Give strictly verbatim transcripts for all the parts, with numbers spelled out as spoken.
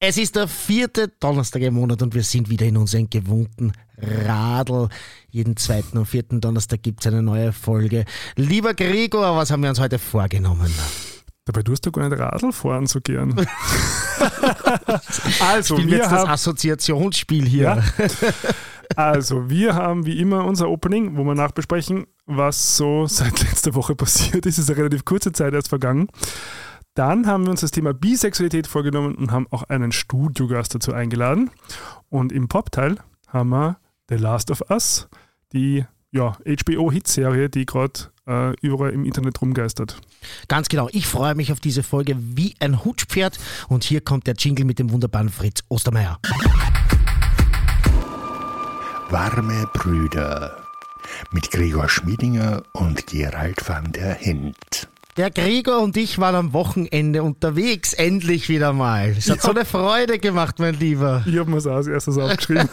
Es ist der vierte Donnerstag im Monat und wir sind wieder in unserem gewohnten Radl. Jeden zweiten und vierten Donnerstag gibt es eine neue Folge. Lieber Gregor, was haben wir uns heute vorgenommen? Dabei tust du gar nicht Radl fahren so gern. Also, Spielen wir jetzt haben, das Assoziationsspiel hier. Ja. Also, wir haben wie immer unser Opening, wo wir nachbesprechen, was so seit letzter Woche passiert ist. Es ist eine relativ kurze Zeit erst vergangen. Dann haben wir uns das Thema Bisexualität vorgenommen und haben auch einen Studiogast dazu eingeladen. Und im Pop-Teil haben wir The Last of Us, die ja, H B O-Hitserie, die gerade äh, überall im Internet rumgeistert. Ganz genau. Ich freue mich auf diese Folge wie ein Hutschpferd. Und hier kommt der Jingle mit dem wunderbaren Fritz Ostermeier. Warme Brüder mit Gregor Schmiedinger und Gerald van der Hint. Der Gregor und ich waren am Wochenende unterwegs, endlich wieder mal. Es hat ja. so eine Freude gemacht, mein Lieber. Ich habe mir das als erstes aufgeschrieben.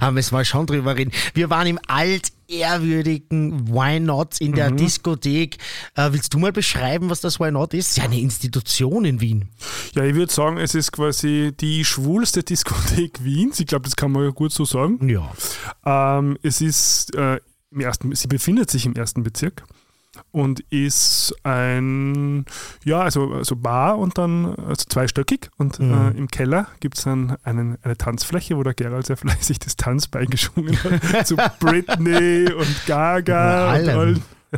Aber müssen wir schon drüber reden. Wir waren im altehrwürdigen Why Not in der mhm. Diskothek. Äh, willst du mal beschreiben, was das Why Not ist? Es ist ja eine Institution in Wien. Ja, ich würde sagen, es ist quasi die schwulste Diskothek Wiens. Ich glaube, das kann man ja gut so sagen. Ja. Ähm, es ist äh, im ersten, sie befindet sich im ersten Bezirk. Und ist ein, ja, also, also Bar und dann also zweistöckig. Und mhm. äh, im Keller gibt es dann einen, eine Tanzfläche, wo der Gerald sehr fleißig das Tanzbein geschwungen hat. Zu Britney und Gaga und all.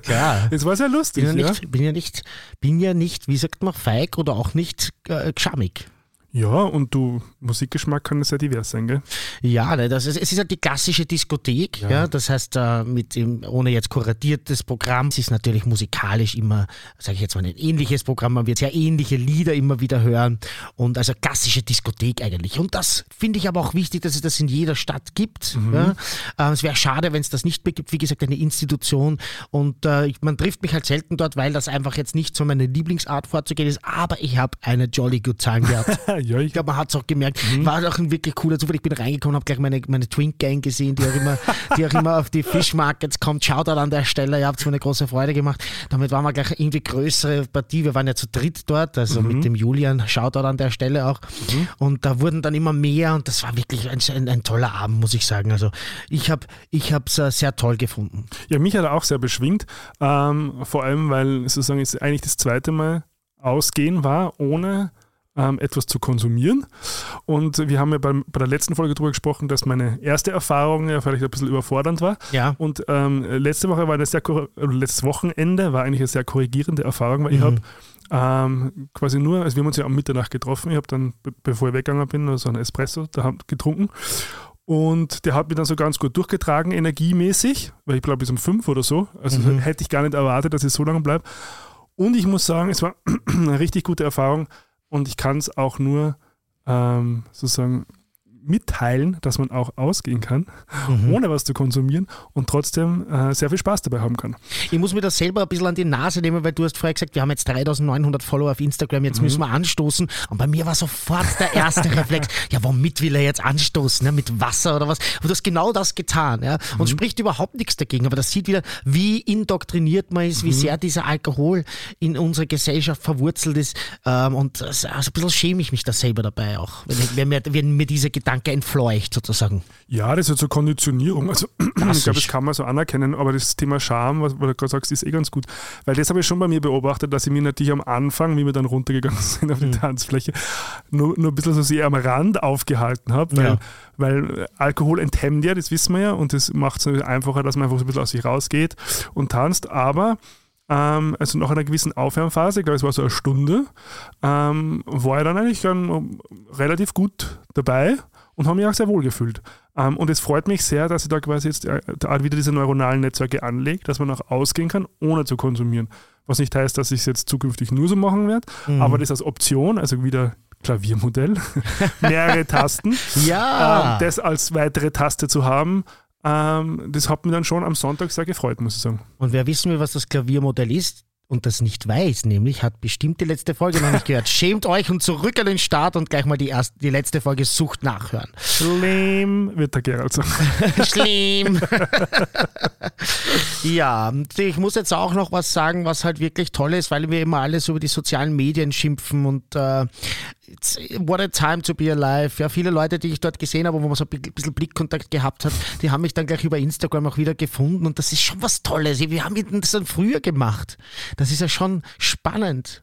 Ja. Das war sehr lustig. Bin ja, ja. Nicht, bin, ja nicht, bin ja nicht, wie sagt man, feig oder auch nicht äh, schamig. Ja, und du, Musikgeschmack kann sehr divers sein, gell? Ja, das ist, es ist halt die klassische Diskothek, ja. ja das heißt, mit dem, ohne jetzt kuratiertes Programm, es ist natürlich musikalisch immer, sage ich jetzt mal, ein ähnliches Programm, man wird sehr ähnliche Lieder immer wieder hören und also klassische Diskothek eigentlich. Und das finde ich aber auch wichtig, dass es das in jeder Stadt gibt. Mhm. Ja. Es wäre schade, wenn es das nicht mehr gibt, wie gesagt, eine Institution und äh, man trifft mich halt selten dort, weil das einfach jetzt nicht so meine Lieblingsart vorzugehen ist, aber ich habe eine Jolly Good Time gehabt. Ja, ich glaube, man hat es auch gemerkt. Mhm. War auch ein wirklich cooler Zufall. Ich bin reingekommen, habe gleich meine, meine Twink-Gang gesehen, die auch, immer, die auch immer auf die Fish Markets kommt. Shoutout an der Stelle, ihr habt mir eine große Freude gemacht. Damit waren wir gleich irgendwie größere Partie. Wir waren ja zu dritt dort, also mhm. mit dem Julian. Shoutout an der Stelle auch. Mhm. Und da wurden dann immer mehr und das war wirklich ein, ein, ein toller Abend, muss ich sagen. Also ich habe es sehr toll gefunden. Ja, mich hat er auch sehr beschwingt. Ähm, vor allem, weil sozusagen es eigentlich das zweite Mal ausgehen war, ohne etwas zu konsumieren. Und wir haben ja beim, bei der letzten Folge darüber gesprochen, dass meine erste Erfahrung ja vielleicht ein bisschen überfordernd war. Ja. Und ähm, letzte Woche war eine sehr, letztes Wochenende war eigentlich eine sehr korrigierende Erfahrung, weil mhm. ich habe ähm, quasi nur, also wir haben uns ja am Mitternacht getroffen, ich habe dann, be- bevor ich weggegangen bin, so einen Espresso da hab, getrunken. Und der hat mich dann so ganz gut durchgetragen, energiemäßig, weil ich glaube bis um fünf oder so. Also mhm. hätte ich gar nicht erwartet, dass ich so lange bleibe. Und ich muss sagen, es war eine richtig gute Erfahrung. Und ich kann es auch nur ähm, sozusagen mitteilen, dass man auch ausgehen kann, mhm. ohne was zu konsumieren und trotzdem äh, sehr viel Spaß dabei haben kann. Ich muss mir das selber ein bisschen an die Nase nehmen, weil du hast vorher gesagt, wir haben jetzt dreitausendneunhundert Follower auf Instagram, jetzt mhm. müssen wir anstoßen. Und bei mir war sofort der erste Reflex, ja, womit will er jetzt anstoßen? Ja, mit Wasser oder was? Und du hast genau das getan. Ja? Und mhm. spricht überhaupt nichts dagegen. Aber das sieht wieder, wie indoktriniert man ist, mhm. wie sehr dieser Alkohol in unserer Gesellschaft verwurzelt ist. Ähm, und also ein bisschen schäme ich mich da selber dabei auch, wenn, wenn, mir, wenn mir diese Gedanken Danke entfleucht sozusagen. Ja, das ist ja zur Konditionierung. Also, ich glaube, das kann man so anerkennen, aber das Thema Scham, was, was du gerade sagst, ist eh ganz gut. Weil das habe ich schon bei mir beobachtet, dass ich mir natürlich am Anfang, wie wir dann runtergegangen sind auf die mhm. Tanzfläche, nur, nur ein bisschen so sehr am Rand aufgehalten habe, weil, ja. weil Alkohol enthemmt ja, das wissen wir ja, und das macht es einfacher, dass man einfach so ein bisschen aus sich rausgeht und tanzt, aber also nach einer gewissen Aufwärmphase, ich glaube es war so eine Stunde, ähm, war ich dann eigentlich dann relativ gut dabei und habe mich auch sehr wohl gefühlt. Ähm, und es freut mich sehr, dass ich da quasi jetzt da wieder diese neuronalen Netzwerke anlege, dass man auch ausgehen kann, ohne zu konsumieren. Was nicht heißt, dass ich es jetzt zukünftig nur so machen werde, mhm. aber das als Option, also wieder Klaviermodell, mehrere Tasten, ja. ähm, das als weitere Taste zu haben, das hat mich dann schon am Sonntag sehr gefreut, muss ich sagen. Und wer wissen will, was das Klaviermodell ist und das nicht weiß, nämlich hat bestimmt die letzte Folge noch nicht gehört. Schämt euch und zurück an den Start und gleich mal die, erste, die letzte Folge Sucht nachhören. Schlimm, wird der Gerald sagen. Schlimm. Ja, ich muss jetzt auch noch was sagen, was halt wirklich toll ist, weil wir immer alles über die sozialen Medien schimpfen und äh, It's, what a time to be alive. Ja, viele Leute, die ich dort gesehen habe, wo man so ein bisschen Blickkontakt gehabt hat, die haben mich dann gleich über Instagram auch wieder gefunden und das ist schon was Tolles. Wir haben das dann früher gemacht. Das ist ja schon spannend.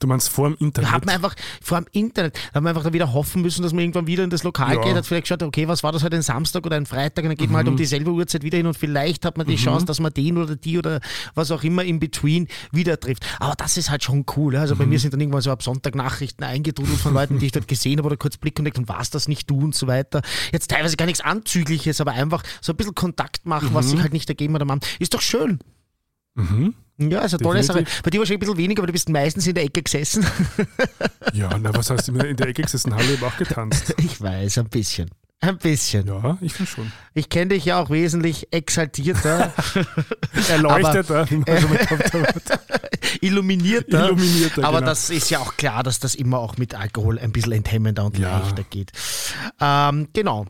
Du meinst vor dem Internet? Da hat man einfach, vor dem Internet, da hat man einfach wieder hoffen müssen, dass man irgendwann wieder in das Lokal ja. geht, hat vielleicht geschaut, okay, was war das heute, ein Samstag oder ein Freitag, und dann geht mhm. man halt um dieselbe Uhrzeit wieder hin und vielleicht hat man die mhm. Chance, dass man den oder die oder was auch immer in between wieder trifft. Aber das ist halt schon cool. Also mhm. bei mir sind dann irgendwann so ab Sonntag Nachrichten eingetrudelt von Leuten, die ich dort gesehen habe oder kurz Blickkontakt und war es das nicht du und so weiter. Jetzt teilweise gar nichts Anzügliches, aber einfach so ein bisschen Kontakt machen, mhm. was sich halt nicht ergeben hat am Abend. Ist doch schön. Mhm. Ja, also tolle Sache. Bei dir wahrscheinlich ein bisschen weniger, aber du bist meistens in der Ecke gesessen. Ja, na, was heißt in der Ecke gesessen? Hallo, ich habe auch getanzt. Ich weiß, ein bisschen. Ein bisschen. Ja, ich finde schon. Ich kenne dich ja auch wesentlich exaltierter. Erleuchteter. Aber, illuminierter. Illuminierter, aber genau. Das ist ja auch klar, dass das immer auch mit Alkohol ein bisschen enthemmender und ja. leichter geht. Ähm, genau.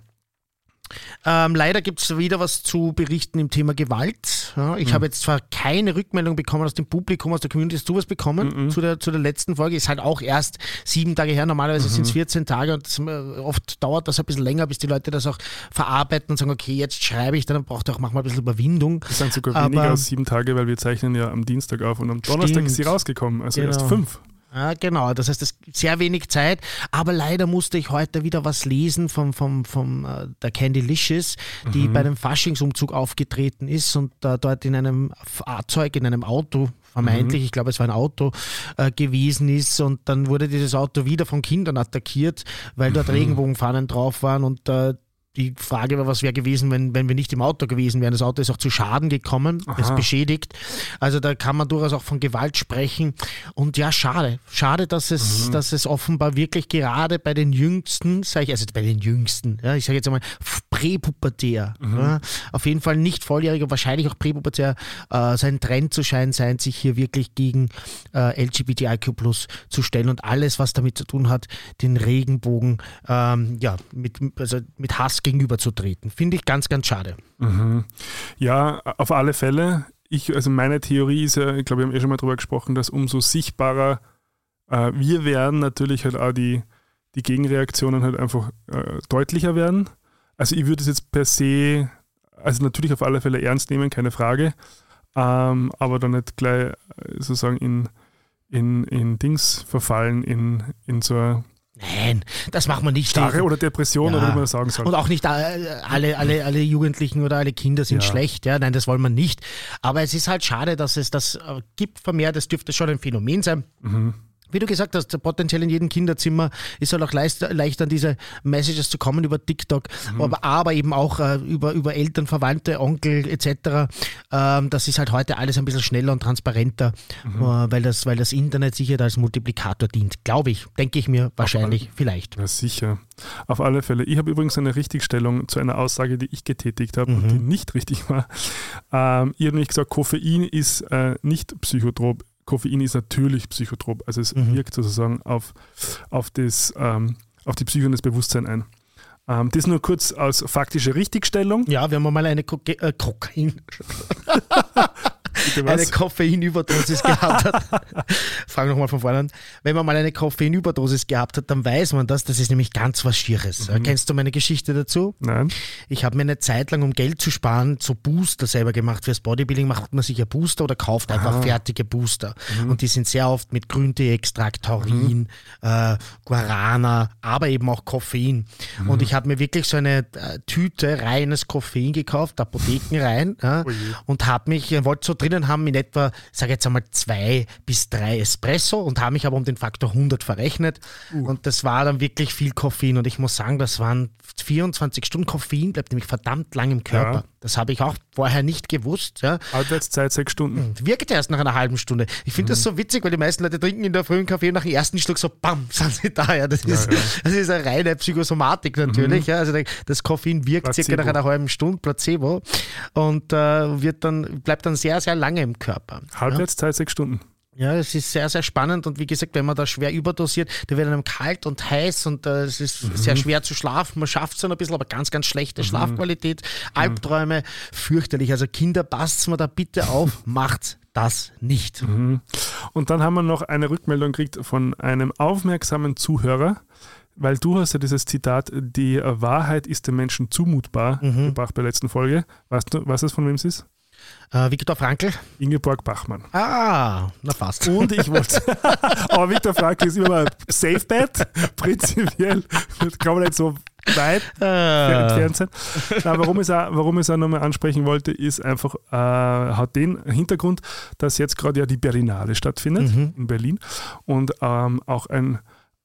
Ähm, leider gibt es wieder was zu berichten im Thema Gewalt. Ja, ich mhm. habe jetzt zwar keine Rückmeldung bekommen aus dem Publikum, aus der Community. Hast du was bekommen mhm. zu, der, zu der letzten Folge? Ist halt auch erst sieben Tage her. Normalerweise mhm. sind es vierzehn Tage und das, oft dauert das ein bisschen länger, bis die Leute das auch verarbeiten und sagen, okay, jetzt schreibe ich, dann braucht ihr auch manchmal ein bisschen Überwindung. Das sind sogar Aber weniger als sieben Tage, weil wir zeichnen ja am Dienstag auf und am Donnerstag stimmt. ist sie rausgekommen. Also genau. erst fünf. Ja, genau, das heißt, es gibt sehr wenig Zeit, aber leider musste ich heute wieder was lesen von, von, von äh, der Candylicious, die mhm. bei einem Faschingsumzug aufgetreten ist und äh, dort in einem Fahrzeug, in einem Auto, vermeintlich, mhm. ich glaube, es war ein Auto äh, gewesen ist und dann wurde dieses Auto wieder von Kindern attackiert, weil dort mhm. Regenbogenfahnen drauf waren und äh, die Frage war, was wäre gewesen, wenn, wenn wir nicht im Auto gewesen wären. Das Auto ist auch zu Schaden gekommen, Aha. ist beschädigt. Also da kann man durchaus auch von Gewalt sprechen. Und ja, schade. Schade, dass es, mhm. dass es offenbar wirklich gerade bei den Jüngsten, sage ich, also bei den Jüngsten, ja, ich sage jetzt einmal Präpubertär, mhm. ja, auf jeden Fall nicht volljähriger, wahrscheinlich auch Präpubertär, äh, sein Trend zu scheinen sein, sich hier wirklich gegen äh, L G B T I Q plus zu stellen und alles, was damit zu tun hat, den Regenbogen ähm, ja, mit, also mit Hass gegenüberzutreten. Finde ich ganz, ganz schade. Mhm. Ja, auf alle Fälle. Ich, also meine Theorie ist ja, ich glaube, wir haben eh schon mal drüber gesprochen, dass umso sichtbarer äh, wir werden, natürlich halt auch die, die Gegenreaktionen halt einfach äh, deutlicher werden. Also ich würde es jetzt per se, also natürlich auf alle Fälle ernst nehmen, keine Frage, ähm, aber dann nicht gleich sozusagen in, in, in Dings verfallen, in, in so einer Nein, das machen wir nicht. Starre oder Depression ja. oder wie man das sagen soll. Und auch nicht alle, alle, alle Jugendlichen oder alle Kinder sind ja. schlecht. Ja, nein, das wollen wir nicht. Aber es ist halt schade, dass es das gibt vermehrt. Das dürfte schon ein Phänomen sein. Mhm. Wie du gesagt hast, potenziell in jedem Kinderzimmer ist halt auch leicht, leicht an diese Messages zu kommen über TikTok, mhm. aber, aber eben auch äh, über, über Eltern, Verwandte, Onkel et cetera. Ähm, das ist halt heute alles ein bisschen schneller und transparenter, mhm. äh, weil, das, weil das Internet sicher als Multiplikator dient. Glaube ich, denke ich mir, wahrscheinlich, alle, vielleicht. Ja, sicher. Auf alle Fälle. Ich habe übrigens eine Richtigstellung zu einer Aussage, die ich getätigt habe mhm. und die nicht richtig war. Ähm, ich habe nämlich gesagt, Koffein ist äh, nicht psychotrop. Koffein ist natürlich psychotrop, also es mhm. wirkt sozusagen auf, auf, das, ähm, auf die Psyche und das Bewusstsein ein. Ähm, das nur kurz als faktische Richtigstellung. Ja, wir haben mal eine Koke- äh, Kokain. eine Koffeinüberdosis gehabt hat. Fang nochmal von vorne an. Wenn man mal eine Koffeinüberdosis gehabt hat, dann weiß man das. Das ist nämlich ganz was Schieres. Mhm. Kennst du meine Geschichte dazu? Nein. Ich habe mir eine Zeit lang, um Geld zu sparen, so Booster selber gemacht. Fürs Bodybuilding macht man sich ja Booster oder kauft einfach Aha. fertige Booster. Mhm. Und die sind sehr oft mit Grüntee-Extrakt, Taurin, mhm. äh, Guarana, aber eben auch Koffein. Mhm. Und ich habe mir wirklich so eine äh, Tüte reines Koffein gekauft, Apotheken rein, ja, und habe mich, äh, wollte so drin haben in etwa, sage jetzt einmal, zwei bis drei Espresso und habe mich aber um den Faktor hundert verrechnet uh. und das war dann wirklich viel Koffein und ich muss sagen, das waren vierundzwanzig Stunden Koffein, bleibt nämlich verdammt lang im Körper. Ja. Das habe ich auch vorher nicht gewusst. Ja. Halbwertszeit sechs Stunden. Wirkt erst nach einer halben Stunde. Ich finde mhm. das so witzig, weil die meisten Leute trinken in der frühen Kaffee und nach dem ersten Schluck so, bam, sind sie da. Ja. Das, ja, ist, ja. das ist eine reine Psychosomatik natürlich. Mhm. Ja. Also das Koffein wirkt Placebo. Circa nach einer halben Stunde, Placebo, und äh, wird dann, bleibt dann sehr, sehr lange im Körper. Halbwertszeit ja. sechs Stunden. Ja, es ist sehr, sehr spannend und wie gesagt, wenn man da schwer überdosiert, da wird einem kalt und heiß und äh, es ist mhm. sehr schwer zu schlafen. Man schafft es dann ein bisschen, aber ganz, ganz schlechte mhm. Schlafqualität, Albträume, fürchterlich. Also Kinder, passt mal da bitte auf, macht das nicht. Mhm. Und dann haben wir noch eine Rückmeldung gekriegt von einem aufmerksamen Zuhörer, weil du hast ja dieses Zitat, die Wahrheit ist den Menschen zumutbar, mhm. gebracht bei der letzten Folge. Weißt du, was das von wem es ist? Äh, Viktor Frankl. Ingeborg Bachmann. Ah, na fast. Und ich wollte... Aber Viktor Frankl ist immer safe bet, prinzipiell. Kann man nicht so weit äh. entfernt sein. Na, warum ich es auch, auch nochmal ansprechen wollte, ist einfach, äh, hat den Hintergrund, dass jetzt gerade ja die Berlinale stattfindet, mhm. in Berlin. Und ähm, auch ein...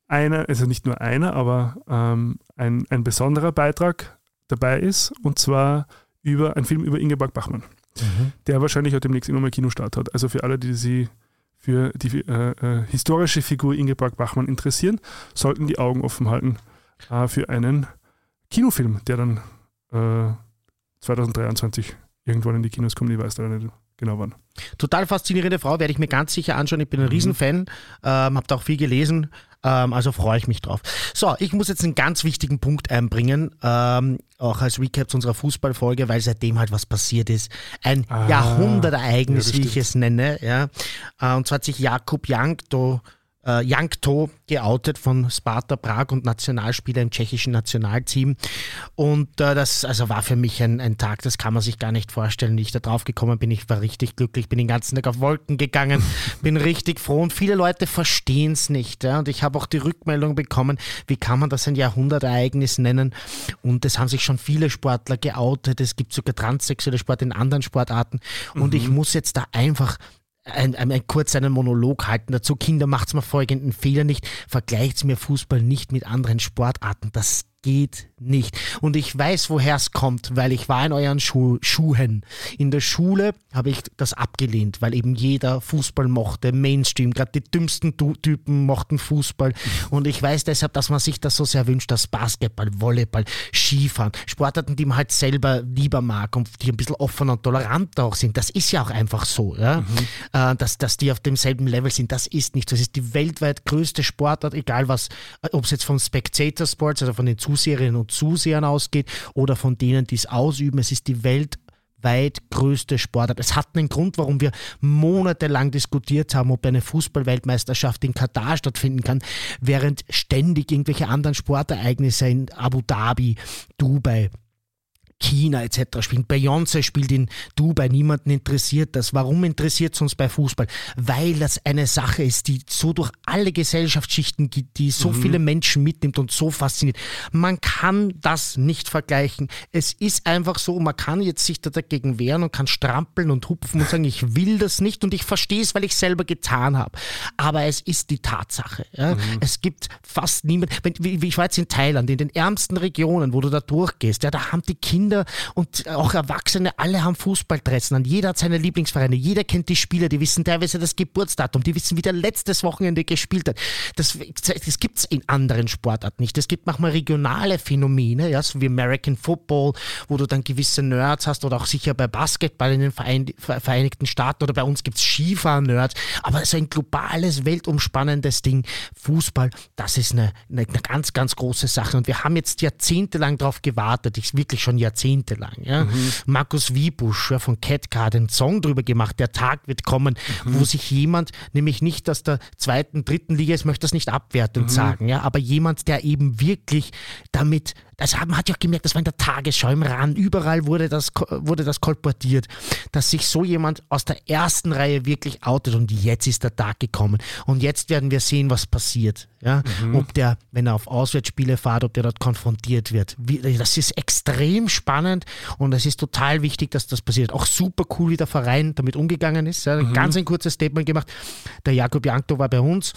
einer, also nicht nur einer, aber ähm, ein, ein besonderer Beitrag dabei ist, und zwar über einen Film über Ingeborg Bachmann, mhm. der wahrscheinlich auch demnächst immer mal Kinostart hat. Also für alle, die sich für die äh, historische Figur Ingeborg Bachmann interessieren, sollten die Augen offen halten äh, für einen Kinofilm, der dann äh, zwanzig dreiundzwanzig irgendwann in die Kinos kommt, ich weiß leider nicht genau wann. Total faszinierende Frau, werde ich mir ganz sicher anschauen. Ich bin ein mhm. Riesenfan, ähm, habe da auch viel gelesen, ähm, also freue ich mich drauf. So, ich muss jetzt einen ganz wichtigen Punkt einbringen, ähm, auch als Recap zu unserer Fußballfolge, weil seitdem halt was passiert ist. Ein ah, Jahrhundertereignis, ja, wie ich es nenne. Ja. Äh, und zwar hat sich Jakob Jankto, äh, Jankto geoutet von Sparta Prag und Nationalspieler im tschechischen Nationalteam. Und äh, das also war für mich ein, ein Tag, das kann man sich gar nicht vorstellen, wie ich da drauf gekommen bin. Ich war richtig glücklich, bin den ganzen Tag auf Wolken gegangen, bin richtig froh, und viele Leute verstehen es nicht. Ja? Und ich habe auch die Rückmeldung bekommen, wie kann man das ein Jahrhundertereignis nennen? Und es haben sich schon viele Sportler geoutet, es gibt sogar transsexuelle Sport in anderen Sportarten, und mhm. ich muss jetzt da einfach Ein, ein, ein kurz einen Monolog halten dazu. Kinder, macht's mal folgenden Fehler nicht. Vergleicht's mir Fußball nicht mit anderen Sportarten. Das geht nicht. Und ich weiß, woher es kommt, weil ich war in euren Schu- Schuhen. In der Schule habe ich das abgelehnt, weil eben jeder Fußball mochte, Mainstream, gerade die dümmsten du- Typen mochten Fußball. Und ich weiß deshalb, dass man sich das so sehr wünscht, dass Basketball, Volleyball, Skifahren, Sportarten, die man halt selber lieber mag und die ein bisschen offener und toleranter auch sind. Das ist ja auch einfach so, ja? mhm. äh, dass, dass die auf demselben Level sind. Das ist nicht so. Es ist die weltweit größte Sportart, egal was, ob es jetzt von Spectator Sports, also von den Zuschauern, Zuseherinnen und Zusehern ausgeht oder von denen, die es ausüben. Es ist die weltweit größte Sportart. Es hat einen Grund, warum wir monatelang diskutiert haben, ob eine Fußball-Weltmeisterschaft in Katar stattfinden kann, während ständig irgendwelche anderen Sportereignisse in Abu Dhabi, Dubai, China et cetera spielen. Beyoncé spielt in Dubai, niemanden interessiert das. Warum interessiert es uns bei Fußball? Weil das eine Sache ist, die so durch alle Gesellschaftsschichten geht, die so mhm. viele Menschen mitnimmt und so fasziniert. Man kann das nicht vergleichen. Es ist einfach so, man kann jetzt sich da dagegen wehren und kann strampeln und hupfen und sagen, ich will das nicht und ich verstehe es, weil ich es selber getan habe. Aber es ist die Tatsache. Ja? Mhm. Es gibt fast niemanden, wie ich war jetzt in Thailand, in den ärmsten Regionen, wo du da durchgehst, ja, da haben die Kinder und auch Erwachsene, alle haben Fußballdressen an. Jeder hat seine Lieblingsvereine, jeder kennt die Spieler, die wissen teilweise das Geburtsdatum, die wissen, wie der letztes Wochenende gespielt hat. Das, das gibt es in anderen Sportarten nicht. Es gibt manchmal regionale Phänomene, ja, so wie American Football, wo du dann gewisse Nerds hast, oder auch sicher bei Basketball in den Verein, Vereinigten Staaten, oder bei uns gibt es Skifahren-Nerds, aber so ein globales, weltumspannendes Ding, Fußball, das ist eine, eine, eine ganz, ganz große Sache, und wir haben jetzt jahrzehntelang darauf gewartet, ich wirklich schon Jahrzehnte Jahrzehntelang. Ja. Mhm. Markus Wiebusch, ja, von CatGuard, einen Song drüber gemacht, der Tag wird kommen, mhm. wo sich jemand, nämlich nicht aus der zweiten, dritten Liga, ich möchte das nicht abwertend mhm. sagen, ja, aber jemand, der eben wirklich damit, das hat, man hat ja auch gemerkt, das war in der Tagesschau, im Ran, überall wurde das, wurde das kolportiert, dass sich so jemand aus der ersten Reihe wirklich outet, und jetzt ist der Tag gekommen. Und jetzt werden wir sehen, was passiert. Ja. Mhm. Ob der, wenn er auf Auswärtsspiele fährt, ob der dort konfrontiert wird. Das ist extrem spannend. Spannend, und es ist total wichtig, dass das passiert. Auch super cool, wie der Verein damit umgegangen ist. Ja, mhm. Ganz ein kurzes Statement gemacht. Der Jakob Jankto war bei uns.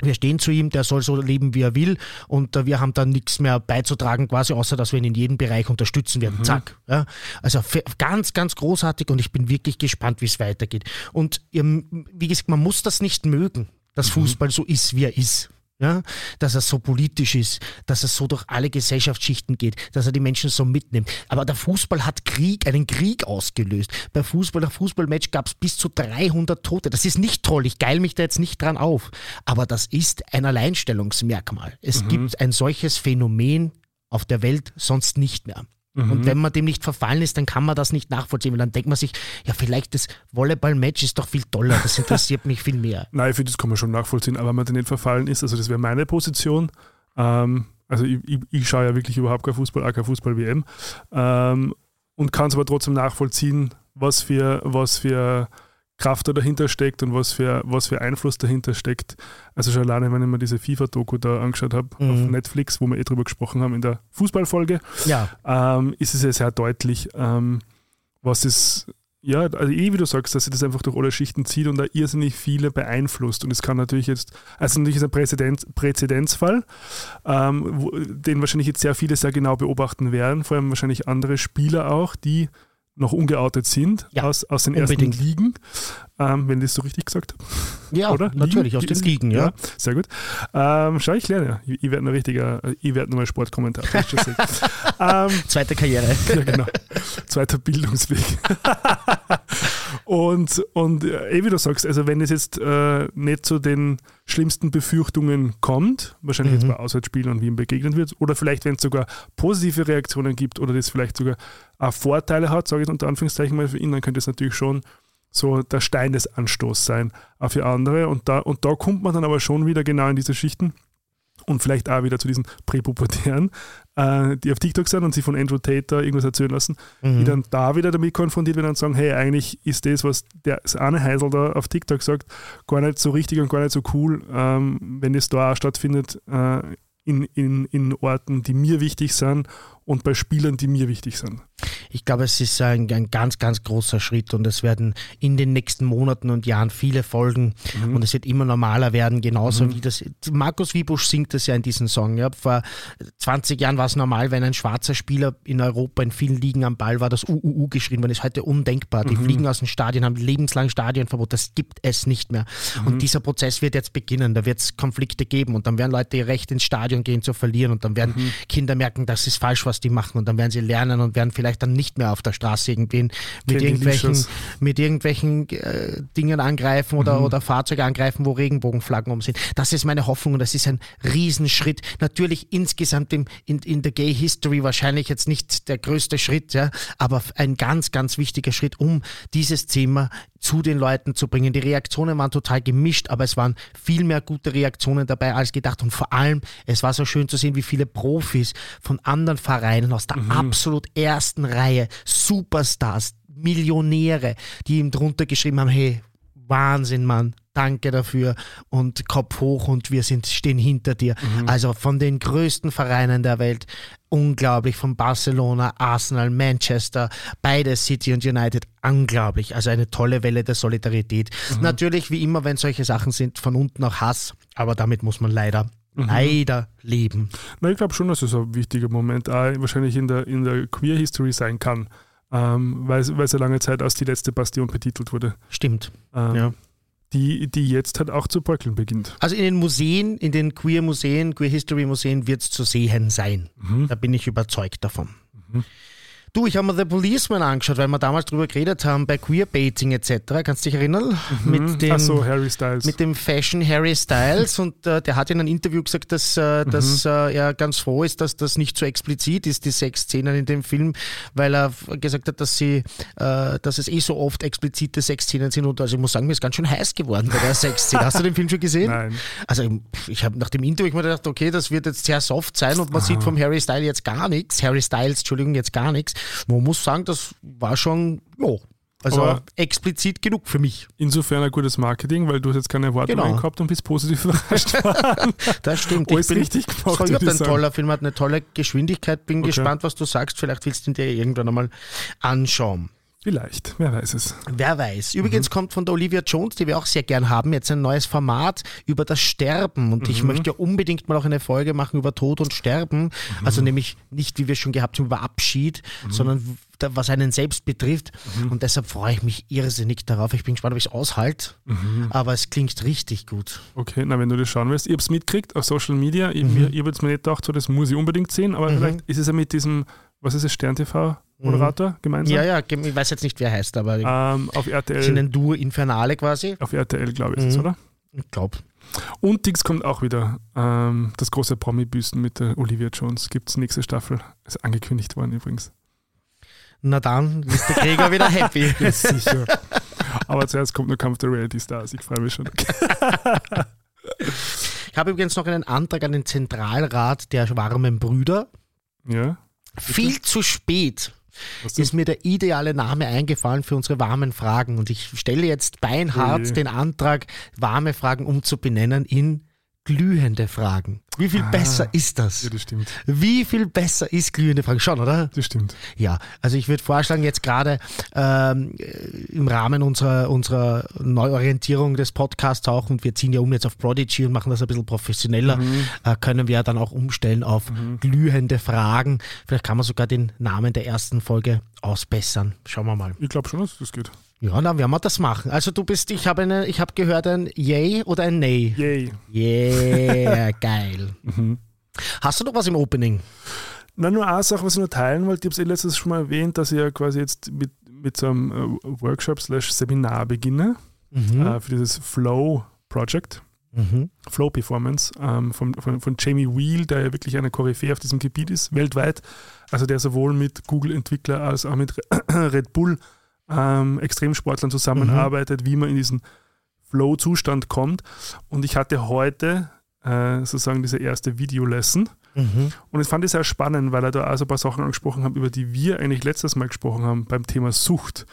Wir stehen zu ihm, der soll so leben, wie er will, und äh, wir haben da nichts mehr beizutragen quasi, außer dass wir ihn in jedem Bereich unterstützen werden. Mhm. Zack. Ja. Also f- ganz, ganz großartig, und ich bin wirklich gespannt, wie es weitergeht. Und ähm, wie gesagt, man muss das nicht mögen, dass mhm. Fußball so ist, wie er ist. Ja, dass er so politisch ist, dass er so durch alle Gesellschaftsschichten geht, dass er die Menschen so mitnimmt. Aber der Fußball hat Krieg, einen Krieg ausgelöst. Bei Fußball, nach Fußballmatch gab es bis zu dreihundert Tote. Das ist nicht toll, ich geil mich da jetzt nicht dran auf. Aber das ist ein Alleinstellungsmerkmal. Es mhm. gibt ein solches Phänomen auf der Welt sonst nicht mehr. Mhm. Und wenn man dem nicht verfallen ist, dann kann man das nicht nachvollziehen. Weil dann denkt man sich, ja, vielleicht das Volleyball-Match ist doch viel toller, das interessiert mich viel mehr. Nein, für das kann man schon nachvollziehen, aber wenn man dem nicht verfallen ist, also das wäre meine Position. Ähm, also ich, ich, ich schaue ja wirklich überhaupt kein Fußball, auch kein Fußball-W M. Ähm, und kann es aber trotzdem nachvollziehen, was für, was für Kraft da dahinter steckt und was für, was für Einfluss dahinter steckt. Also schon alleine, wenn ich mir diese FIFA-Doku da angeschaut habe, mhm, auf Netflix, wo wir eh drüber gesprochen haben in der Fußballfolge, ja. ähm, ist es ja sehr deutlich, ähm, was es, ja, also eh wie du sagst, dass sie das einfach durch alle Schichten zieht und da irrsinnig viele beeinflusst. Und es kann natürlich jetzt, also natürlich ist ein Präzedenz, Präzedenzfall, ähm, wo, den wahrscheinlich jetzt sehr viele sehr genau beobachten werden, vor allem wahrscheinlich andere Spieler auch, die noch ungeoutet sind, ja, aus, aus den unbedingt ersten Ligen, ähm, wenn ich das so richtig gesagt habe. Ja, oder? Natürlich, Ligen, aus den Ligen, ja. ja. Sehr gut. Ähm, schau, ich lerne. Ich, ich werde noch richtiger, ich werde noch mal Sportkommentator. ähm, Zweite Karriere. Ja, genau. Zweiter Bildungsweg. und, und eh, wie du sagst, also wenn es jetzt äh, nicht zu den schlimmsten Befürchtungen kommt, wahrscheinlich mhm. jetzt bei Auswärtsspielen und Wien begegnet wird, oder vielleicht, wenn es sogar positive Reaktionen gibt oder das vielleicht sogar auch Vorteile hat, sage ich unter Anführungszeichen mal für ihn, dann könnte es natürlich schon so der Stein des Anstoßes sein, auch für andere. Und da, und da kommt man dann aber schon wieder genau in diese Schichten und vielleicht auch wieder zu diesen Präpubertären, äh, die auf TikTok sind und sich von Andrew Tate irgendwas erzählen lassen, mhm. die dann da wieder damit konfrontiert werden und sagen, hey, eigentlich ist das, was der eine Heisel da auf TikTok sagt, gar nicht so richtig und gar nicht so cool, ähm, wenn das da auch stattfindet, äh, in, in, in Orten, die mir wichtig sind und bei Spielern, die mir wichtig sind. Ich glaube, es ist ein, ein ganz, ganz großer Schritt und es werden in den nächsten Monaten und Jahren viele folgen mhm. und es wird immer normaler werden, genauso mhm. wie das. Markus Wiebusch singt das ja in diesem Song. Ja. Vor zwanzig Jahren war es normal, wenn ein schwarzer Spieler in Europa in vielen Ligen am Ball war, das U U U geschrien worden ist. Heute undenkbar. Die mhm. fliegen aus den Stadien, haben lebenslang Stadionverbot. Das gibt es nicht mehr. Mhm. Und dieser Prozess wird jetzt beginnen. Da wird es Konflikte geben und dann werden Leute ihr Recht ins Stadion gehen zu verlieren und dann werden mhm. Kinder merken, das ist falsch, was die machen, und dann werden sie lernen und werden vielleicht dann nicht mehr auf der Straße irgendwen mit irgendwelchen, mit irgendwelchen äh, Dingen angreifen oder, mhm. oder Fahrzeuge angreifen, wo Regenbogenflaggen um sind. Das ist meine Hoffnung und das ist ein Riesenschritt. Natürlich insgesamt im, in, in der Gay History wahrscheinlich jetzt nicht der größte Schritt, ja, aber ein ganz, ganz wichtiger Schritt, um dieses Thema zu den Leuten zu bringen. Die Reaktionen waren total gemischt, aber es waren viel mehr gute Reaktionen dabei als gedacht und vor allem, es war so schön zu sehen, wie viele Profis von anderen Vereinen aus der mhm. absolut ersten Reihe, Superstars, Millionäre, die ihm drunter geschrieben haben, hey, Wahnsinn, Mann, danke dafür und Kopf hoch und wir sind, stehen hinter dir. Mhm. Also von den größten Vereinen der Welt, unglaublich, von Barcelona, Arsenal, Manchester, beide City und United, unglaublich. Also eine tolle Welle der Solidarität. Mhm. Natürlich, wie immer, wenn solche Sachen sind, von unten auch Hass, aber damit muss man leider leider mhm. leben. Na, ich glaube schon, dass es ein wichtiger Moment auch wahrscheinlich in der, in der Queer-History sein kann, ähm, weil es ja lange Zeit als die letzte Bastion betitelt wurde. Stimmt, ähm, ja. Die, die jetzt halt auch zu bröckeln beginnt. Also in den Museen, in den Queer-Museen, Queer-History-Museen wird es zu sehen sein. Mhm. Da bin ich überzeugt davon. Mhm. Du, ich habe mir The Policeman angeschaut, weil wir damals drüber geredet haben, bei Queerbaiting et cetera. Kannst du dich erinnern? Mhm. Mit dem, Ach so, Harry Styles. Mit dem Fashion Harry Styles. Und äh, der hat in einem Interview gesagt, dass, äh, mhm. dass äh, er ganz froh ist, dass das nicht so explizit ist, die Sexszenen in dem Film, weil er gesagt hat, dass, sie, äh, dass es eh so oft explizite Sexszenen sind. Und also ich muss sagen, mir ist ganz schön heiß geworden bei der Sexszene. Hast du den Film schon gesehen? Nein. Also ich, ich habe nach dem Interview ich mir gedacht, okay, das wird jetzt sehr soft sein und man Aha. sieht vom Harry Styles jetzt gar nichts. Harry Styles, Entschuldigung, jetzt gar nichts. Man muss sagen, das war schon, ja, also aber explizit genug für mich. Insofern ein gutes Marketing, weil du hast jetzt keine Erwartungen genau. gehabt und bist positiv überrascht worden. Das stimmt. Alles ich bin richtig gemacht. Ich glaube, ein toller Film hat eine tolle Geschwindigkeit. Bin okay. gespannt, was du sagst. Vielleicht willst du ihn dir irgendwann einmal anschauen. Vielleicht, wer weiß es. Wer weiß. Übrigens mhm. kommt von der Olivia Jones, die wir auch sehr gern haben, jetzt ein neues Format über das Sterben. Und mhm. ich möchte ja unbedingt mal auch eine Folge machen über Tod und Sterben. Mhm. Also nämlich nicht, wie wir schon gehabt haben, über Abschied, mhm. sondern was einen selbst betrifft. Mhm. Und deshalb freue ich mich irrsinnig darauf. Ich bin gespannt, ob ich es aushalte. Mhm. Aber es klingt richtig gut. Okay, na wenn du das schauen willst. Ich habe es mitgekriegt auf Social Media. Ich, mhm. ich habe jetzt mir nicht gedacht, so, das muss ich unbedingt sehen. Aber mhm. vielleicht ist es ja mit diesem, was ist es, Stern T V? Moderator gemeinsam? Ja, ja, ich weiß jetzt nicht, wer heißt, aber ähm, auf R T L, sind ein Duo Infernale quasi. Auf R T L, glaube ich, mhm. ist es, oder? Ich glaube. Und Dix kommt auch wieder. Ähm, das große Promi-Büßen mit der Olivia Jones gibt es nächste Staffel. Ist angekündigt worden übrigens. na dann ist der Gregor wieder happy. Ja, sicher. Aber zuerst kommt nur Kampf der Reality-Stars. Ich freue mich schon. Ich habe übrigens noch einen Antrag an den Zentralrat der warmen Brüder. Ja. Viel bitte? Zu spät ist mir der ideale Name eingefallen für unsere warmen Fragen. Und ich stelle jetzt beinhart okay. den Antrag, warme Fragen umzubenennen in glühende Fragen. Wie viel ah, besser ist das? Ja, das stimmt. Wie viel besser ist glühende Fragen? Schon, oder? Das stimmt. Ja, also ich würde vorschlagen, jetzt gerade ähm, im Rahmen unserer, unserer Neuorientierung des Podcasts auch, und wir ziehen ja um jetzt auf Prodigy und machen das ein bisschen professioneller, mhm. äh, können wir ja dann auch umstellen auf mhm. glühende Fragen. Vielleicht kann man sogar den Namen der ersten Folge ausbessern. Schauen wir mal. Ich glaube schon, dass das geht. Ja, dann werden wir das machen. Also du bist, ich habe eine, ich habe gehört ein Yay oder ein Nay. Yay. Yeah, geil. Mhm. Hast du noch was im Opening? Nein, nur eine Sache, was ich nur teilen wollte. Ich habe es eh letztes schon mal erwähnt, dass ich ja quasi jetzt mit, mit so einem Workshop slash Seminar beginne mhm. äh, für dieses Flow-Project. Mhm. Flow Performance ähm, von, von, von Jamie Wheel, der ja wirklich eine Koryphäe auf diesem Gebiet ist, weltweit. Also der sowohl mit Google-Entwickler als auch mit Red Bull Ähm, Extremsportlern zusammenarbeitet, mhm. wie man in diesen Flow-Zustand kommt. Und ich hatte heute äh, sozusagen diese erste Video-Lesson. Mhm. Und ich fand es sehr spannend, weil er da also ein paar Sachen angesprochen hat, über die wir eigentlich letztes Mal gesprochen haben beim Thema Sucht.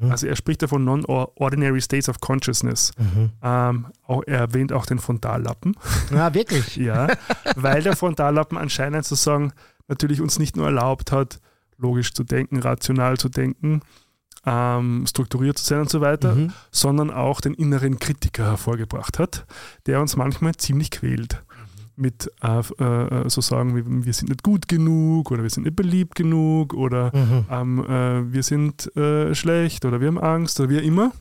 Mhm. Also er spricht davon Non-Ordinary States of Consciousness. Mhm. Ähm, auch, er erwähnt auch den Frontallappen. Ja, wirklich? Ja, weil der Frontallappen anscheinend sozusagen natürlich uns nicht nur erlaubt hat, logisch zu denken, rational zu denken, Ähm, strukturiert zu sein und so weiter, mhm. sondern auch den inneren Kritiker hervorgebracht hat, der uns manchmal ziemlich quält. Mhm. Mit äh, äh, so Sagen wie, wir sind nicht gut genug oder wir sind nicht beliebt genug oder mhm. ähm, äh, wir sind äh, schlecht oder wir haben Angst oder wie immer.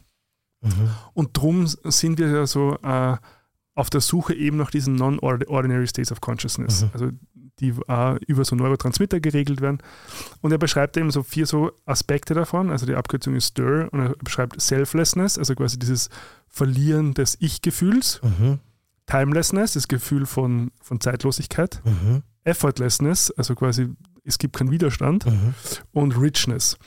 Mhm. Und drum sind wir ja so äh, auf der Suche eben nach diesen Non-Ordinary States of Consciousness. Mhm. Also die auch über so Neurotransmitter geregelt werden. Und er beschreibt eben so vier so Aspekte davon. Also die Abkürzung ist S T I R und er beschreibt Selflessness, also quasi dieses Verlieren des Ich-Gefühls. Mhm. Timelessness, das Gefühl von, von Zeitlosigkeit. Mhm. Effortlessness, also quasi es gibt keinen Widerstand. Mhm. Und Richness.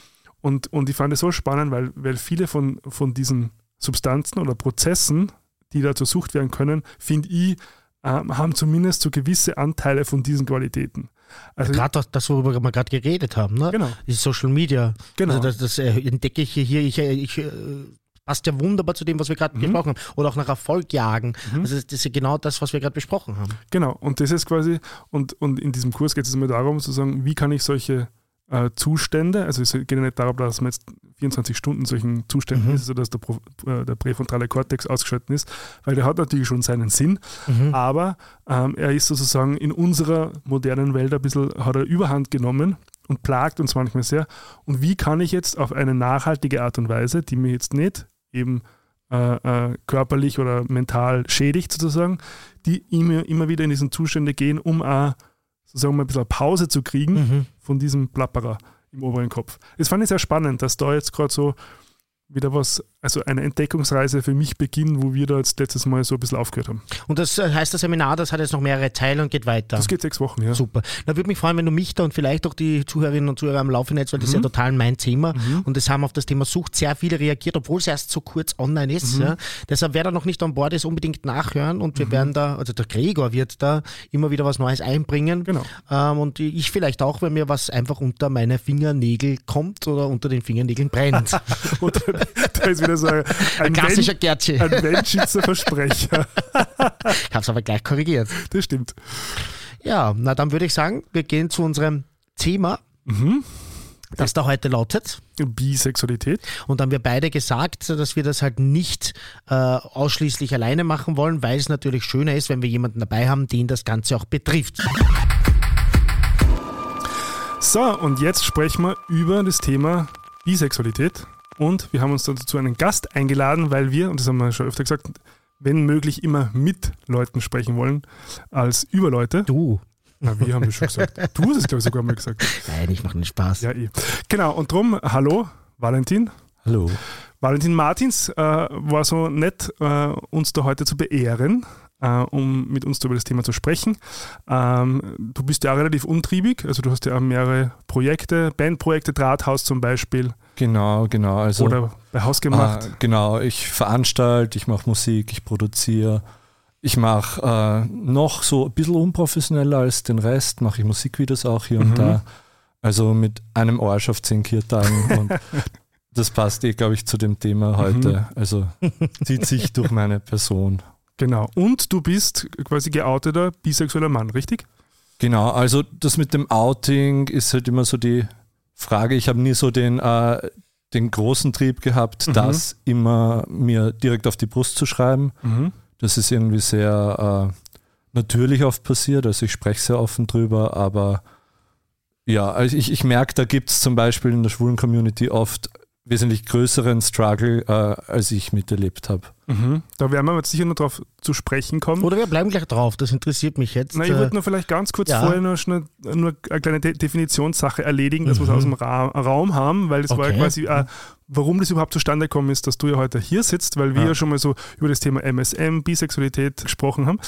Und, und ich fand es so spannend, weil, weil viele von, von diesen Substanzen oder Prozessen, die da zur Sucht werden können, finde ich, haben zumindest so gewisse Anteile von diesen Qualitäten. Also ja, gerade das, worüber wir gerade geredet haben, ne? Genau. Die Social Media. Genau. Also das, das entdecke ich hier. Ich, ich, passt ja wunderbar zu dem, was wir gerade mhm. gesprochen haben. Oder auch nach Erfolg jagen. Mhm. Also das ist ja genau das, was wir gerade besprochen haben. Genau. Und das ist quasi, und, und in diesem Kurs geht es immer darum, zu sagen, wie kann ich solche äh, Zustände, also es geht ja nicht darum, dass man jetzt vierundzwanzig Stunden solchen Zuständen mhm. ist, also dass der, äh, der präfrontale Kortex ausgeschaltet ist, weil der hat natürlich schon seinen Sinn, mhm. aber ähm, er ist sozusagen in unserer modernen Welt ein bisschen, hat er Überhand genommen und plagt uns manchmal sehr. Und wie kann ich jetzt auf eine nachhaltige Art und Weise, die mir jetzt nicht eben äh, äh, körperlich oder mental schädigt sozusagen, die immer, immer wieder in diesen Zustände gehen, um auch sozusagen mal ein bisschen Pause zu kriegen mhm. von diesem Plapperer im oberen Kopf. Das fand ich sehr spannend, dass da jetzt gerade so wieder was, also eine Entdeckungsreise für mich beginnt, wo wir da jetzt letztes Mal so ein bisschen aufgehört haben. Und das heißt, das Seminar, das hat jetzt noch mehrere Teile und geht weiter. Das geht sechs Wochen, ja. Super. Da würde mich freuen, wenn du mich da und vielleicht auch die Zuhörerinnen und Zuhörer am Laufe hältst, weil das mhm. ist ja total mein Thema mhm. und es haben auf das Thema Sucht sehr viele reagiert, obwohl es erst so kurz online ist. Mhm. Ja. Deshalb, wer da noch nicht an Bord ist, unbedingt nachhören und wir mhm. werden da, also der Gregor wird da immer wieder was Neues einbringen. Genau. Ähm, und ich vielleicht auch, wenn mir was einfach unter meine Fingernägel kommt oder unter den Fingernägeln brennt. Und da ist wieder so ein, ein klassischer Gertje. Ein Weltschützer Versprecher. Ich habe es aber gleich korrigiert. Das stimmt. Ja, na dann würde ich sagen, wir gehen zu unserem Thema, mhm. das da heute lautet. Bisexualität. Und dann haben wir beide gesagt, dass wir das halt nicht äh, ausschließlich alleine machen wollen, weil es natürlich schöner ist, wenn wir jemanden dabei haben, den das Ganze auch betrifft. So, und jetzt sprechen wir über das Thema Bisexualität. Und wir haben uns dazu einen Gast eingeladen, weil wir, und das haben wir schon öfter gesagt, wenn möglich immer mit Leuten sprechen wollen, als über Leute. Du. Na, wir haben das schon gesagt. Du hast es, glaube ich, sogar mal gesagt. Nein, ich mache den Spaß. Ja, eh. Genau, und drum, hallo, Valentin. Hallo. Valentin Martins äh, war so nett, äh, uns da heute zu beehren. äh, um mit uns über das Thema zu sprechen. Ähm, du bist ja relativ untriebig, also du hast ja mehrere Projekte, Bandprojekte, Drahthaus zum Beispiel. Genau, genau. Also, oder bei Haus gemacht. Äh, genau, ich veranstalte, ich mache Musik, ich produziere. Ich mache äh, noch so ein bisschen unprofessioneller als den Rest, mache ich Musikvideos auch hier und mhm. da. Also mit einem Arsch auf zehn Kirtagen und das passt eh, glaube ich, zu dem Thema heute. Mhm. Also zieht sich durch meine Person. Genau. Und du bist quasi geouteter bisexueller Mann, richtig? Genau. Also das mit dem Outing ist halt immer so die Frage. Ich habe nie so den, äh, den großen Trieb gehabt, mhm. das immer mir direkt auf die Brust zu schreiben. Mhm. Das ist irgendwie sehr äh, natürlich oft passiert. Also ich spreche sehr offen drüber, aber ja, also ich, ich merke, da gibt es zum Beispiel in der schwulen Community oft wesentlich größeren Struggle, äh, als ich miterlebt habe. Mhm. Da werden wir jetzt sicher noch drauf zu sprechen kommen. Oder wir bleiben gleich drauf, das interessiert mich jetzt. Na, ich würde nur vielleicht ganz kurz ja. vorher nur, schnell, nur eine kleine De- Definitionssache erledigen, dass mhm. wir es aus dem Ra- Raum haben, weil es okay. war ja quasi, äh, warum das überhaupt zustande gekommen ist, dass du ja heute hier sitzt, weil wir ja. ja schon mal so über das Thema M S M, Bisexualität gesprochen haben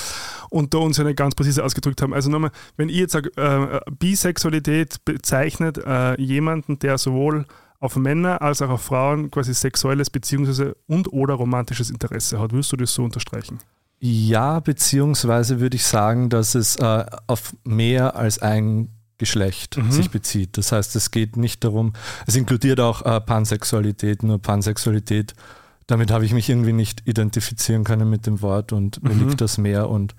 und da uns ja nicht ganz präzise ausgedrückt haben. Also nochmal, wenn ich jetzt sage, äh, Bisexualität bezeichnet äh, jemanden, der sowohl auf Männer als auch auf Frauen quasi sexuelles bzw. und oder romantisches Interesse hat. Würdest du das so unterstreichen? Ja, beziehungsweise würde ich sagen, dass es äh, auf mehr als ein Geschlecht mhm. sich bezieht. Das heißt, es geht nicht darum, es inkludiert auch äh, Pansexualität, nur Pansexualität. Damit habe ich mich irgendwie nicht identifizieren können mit dem Wort und mir mhm. liegt das mehr. Und